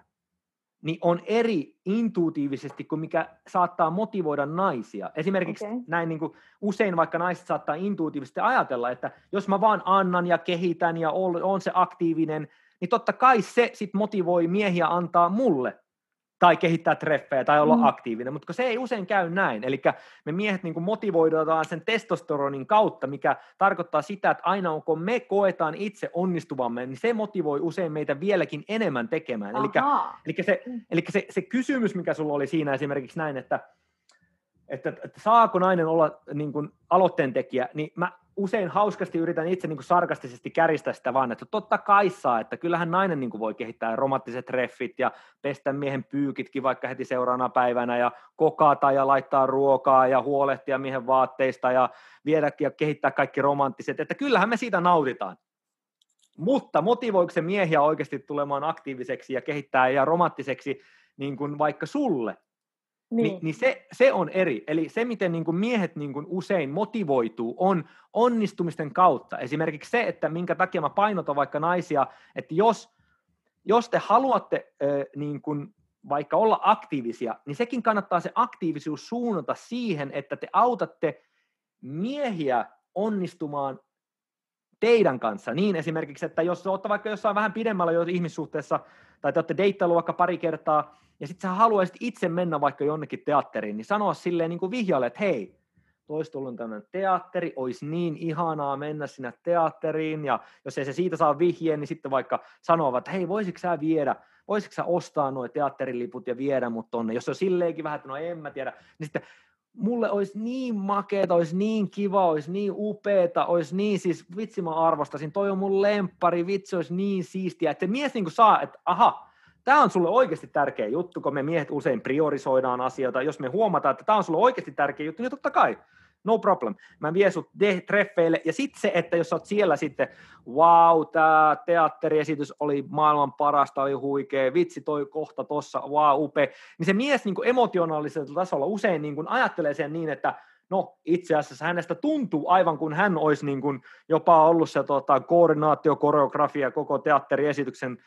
niin on eri intuitiivisesti kuin mikä saattaa motivoida naisia. Esimerkiksi näin niin kuin usein vaikka naiset saattaa intuitiivisesti ajatella, että jos mä vaan annan ja kehitän ja on se aktiivinen, niin totta kai se sit motivoi miehiä antaa mulle tai kehittää treffejä tai olla aktiivinen, mutta se ei usein käy näin. Eli me miehet niin kuin motivoidaan sen testosteronin kautta, mikä tarkoittaa sitä, että aina kun me koetaan itse onnistuvamme, niin se motivoi usein meitä vieläkin enemmän tekemään. Eli se kysymys, mikä sulla oli siinä esimerkiksi näin, että saako nainen olla niin kuin aloitteen tekijä, niin mä usein hauskasti yritän itse niin kuin sarkastisesti kärjistää sitä vaan, että totta kai saa, että kyllähän nainen niin kuin voi kehittää romanttiset treffit ja pestä miehen pyykitkin vaikka heti seuraavana päivänä ja kokata ja laittaa ruokaa ja huolehtia miehen vaatteista ja viedäkin ja kehittää kaikki romanttiset, että kyllähän me siitä nautitaan. Mutta motivoiko se miehiä oikeasti tulemaan aktiiviseksi ja kehittää ja romanttiseksi niin kuin vaikka sulle? Niin se on eri. Eli se, miten niin kuin miehet niin kuin usein motivoituu, on onnistumisten kautta. Esimerkiksi se, että minkä takia mä painotan vaikka naisia, että jos te haluatte niin kuin vaikka olla aktiivisia, niin sekin kannattaa se aktiivisuus suunnata siihen, että te autatte miehiä onnistumaan teidän kanssa. Niin esimerkiksi, että jos te olette vaikka jossain vähän pidemmällä jo ihmissuhteessa, tai te olette deittailu vaikka pari kertaa, ja sitten sä haluaisit itse mennä vaikka jonnekin teatteriin, niin sanoa silleen niin kuin vihjalle, että hei, olisi tullut tämmöinen teatteri, olisi niin ihanaa mennä sinä teatteriin, ja jos ei se siitä saa vihjeen, niin sitten vaikka sanovat, että hei, voisitko sä ostaa nuo teatteriliput ja viedä mut tonne, jos se on silleenkin vähän, että no en mä tiedä, niin sitten mulle olisi niin makeeta, olisi niin kiva, olisi niin upeeta, olisi niin, siis vitsi mä arvostasin, toi on mun lemppari, vitsi olisi niin siistiä, että se mies niin kuin saa, että aha, tämä on sulle oikeasti tärkeä juttu, kun me miehet usein priorisoidaan asioita. Jos me huomataan, että tämä on sulle oikeasti tärkeä juttu, niin totta kai, no problem. Mä vien sut treffeille. Ja sitten se, että jos sä oot siellä sitten, wow, tämä teatteriesitys oli maailman parasta, oli huikea, vitsi toi kohta tossa, wow, upea. Niin se mies niin kuin emotionaalisella tasolla usein niin kuin ajattelee sen niin, että no itse asiassa hänestä tuntuu aivan kuin hän olisi niin kuin jopa ollut se koordinaatio, koreografia, koko teatteriesityksen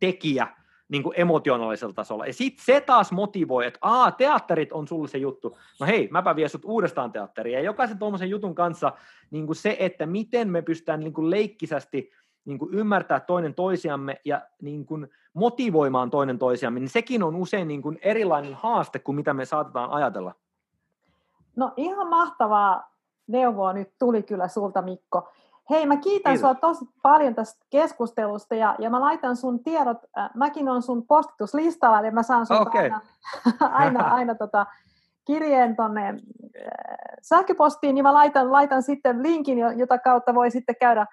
tekijä niin kuin emotionaalisella tasolla. Ja sitten se taas motivoi, että teatterit on sulle se juttu. No hei, mäpä vien sut uudestaan teatteriin. Ja jokaisen tuommoisen jutun kanssa niin kuin se, että miten me pystytään niin kuin leikkisästi niin kuin ymmärtää toinen toisiamme ja niin kuin motivoimaan toinen toisiamme, niin sekin on usein niin kuin erilainen haaste kuin mitä me saatetaan ajatella. No ihan mahtavaa neuvoa nyt tuli kyllä sulta, Mikko. Hei, mä kiitän sua tosi paljon tästä keskustelusta ja mä laitan sun tiedot, mäkin olen sun postituslistalla, eli mä saan sun aina kirjeen tonne sähköpostiin, niin mä laitan sitten linkin, jota kautta voi sitten käydä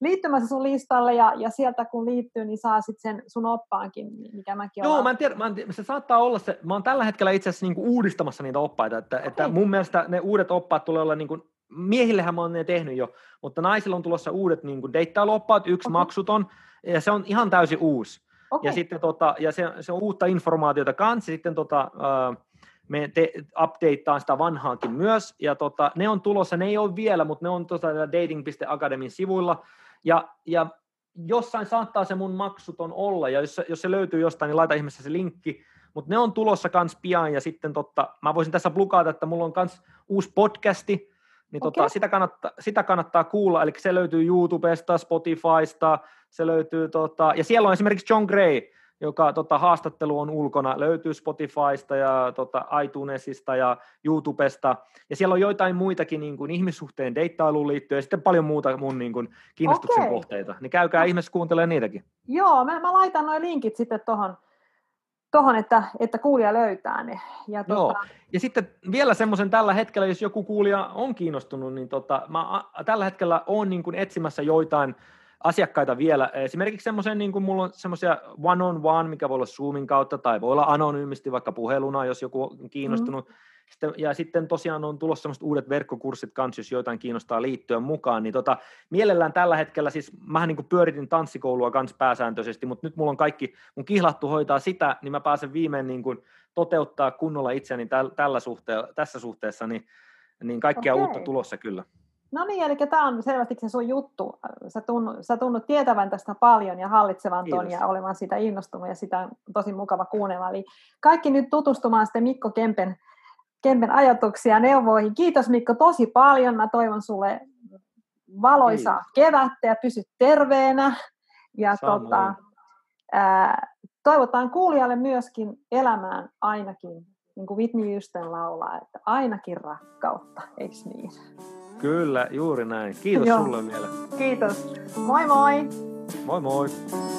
liittymässä sun listalle ja sieltä kun liittyy, niin saa sitten sen sun oppaankin, mikä mäkin olen. Joo, mä en tiedä, se saattaa olla se, mä oon tällä hetkellä itse asiassa niinku uudistamassa niitä oppaita, että mun mielestä ne uudet oppaat tulee olla niinku, miehillehän mä oon ne tehnyt jo, mutta naisilla on tulossa uudet niin deittailuoppaat, yksi maksuton, ja se on ihan täysin uusi. Ja sitten ja se on uutta informaatiota kanssa, sitten me updatetaan sitä vanhaakin myös, ja ne on tulossa, ne ei ole vielä, mutta ne on dating.academin sivuilla, ja jossain saattaa se mun maksuton olla, ja jos se löytyy jostain, niin laita ihmeessä se linkki, mutta ne on tulossa kans pian, ja sitten mä voisin tässä blukata, että mulla on kans uusi podcasti, niin sitä kannattaa kuulla, eli se löytyy YouTubesta, Spotifysta, se löytyy, ja siellä on esimerkiksi John Gray, joka haastattelu on ulkona, löytyy Spotifysta ja iTunesista ja YouTubesta, ja siellä on joitain muitakin niin kuin ihmissuhteen deittailuun liittyen, ja sitten paljon muuta mun niin kuin kiinnostuksen kohteita, niin käykää ihmeessä kuuntelemaan niitäkin. Joo, mä laitan nuo linkit sitten tuohon, että kuulija löytää ne. Ja sitten vielä semmoisen tällä hetkellä, jos joku kuulija on kiinnostunut, niin mä tällä hetkellä olen niin kuin etsimässä joitain asiakkaita vielä. Esimerkiksi semmoisen, niin kuin mulla on semmoisia one-on-one, mikä voi olla Zoomin kautta tai voi olla anonyymisti vaikka puheluna, jos joku on kiinnostunut. Ja sitten tosiaan on tulossa semmoiset uudet verkkokurssit kanssa, jos joitain kiinnostaa liittyä mukaan, niin mielellään tällä hetkellä, siis mähän niin kuin pyöritin tanssikoulua kanssa pääsääntöisesti, mutta nyt mulla on kaikki, mun kihlattu hoitaa sitä, niin mä pääsen viimein niin kuin toteuttaa kunnolla itseäni tässä suhteessa, niin kaikkea uutta tulossa kyllä. No niin, eli tämä on selvästi se sun juttu. Sä tunnut tietävän tästä paljon ja hallitsevan ton ja olevan siitä innostunut ja sitä on tosi mukava kuunnella. Eli kaikki nyt tutustumaan sitten Mikko Kempen ajatuksia ja neuvoihin. Kiitos Mikko tosi paljon. Mä toivon sulle valoisaa kevättä ja pysy terveenä. Ja toivotaan kuulijalle myöskin elämään ainakin, niin kuin Whitney Houston laulaa, että ainakin rakkautta, eiks niin? Kyllä, juuri näin. Kiitos sulle vielä. Kiitos. Moi moi! Moi moi!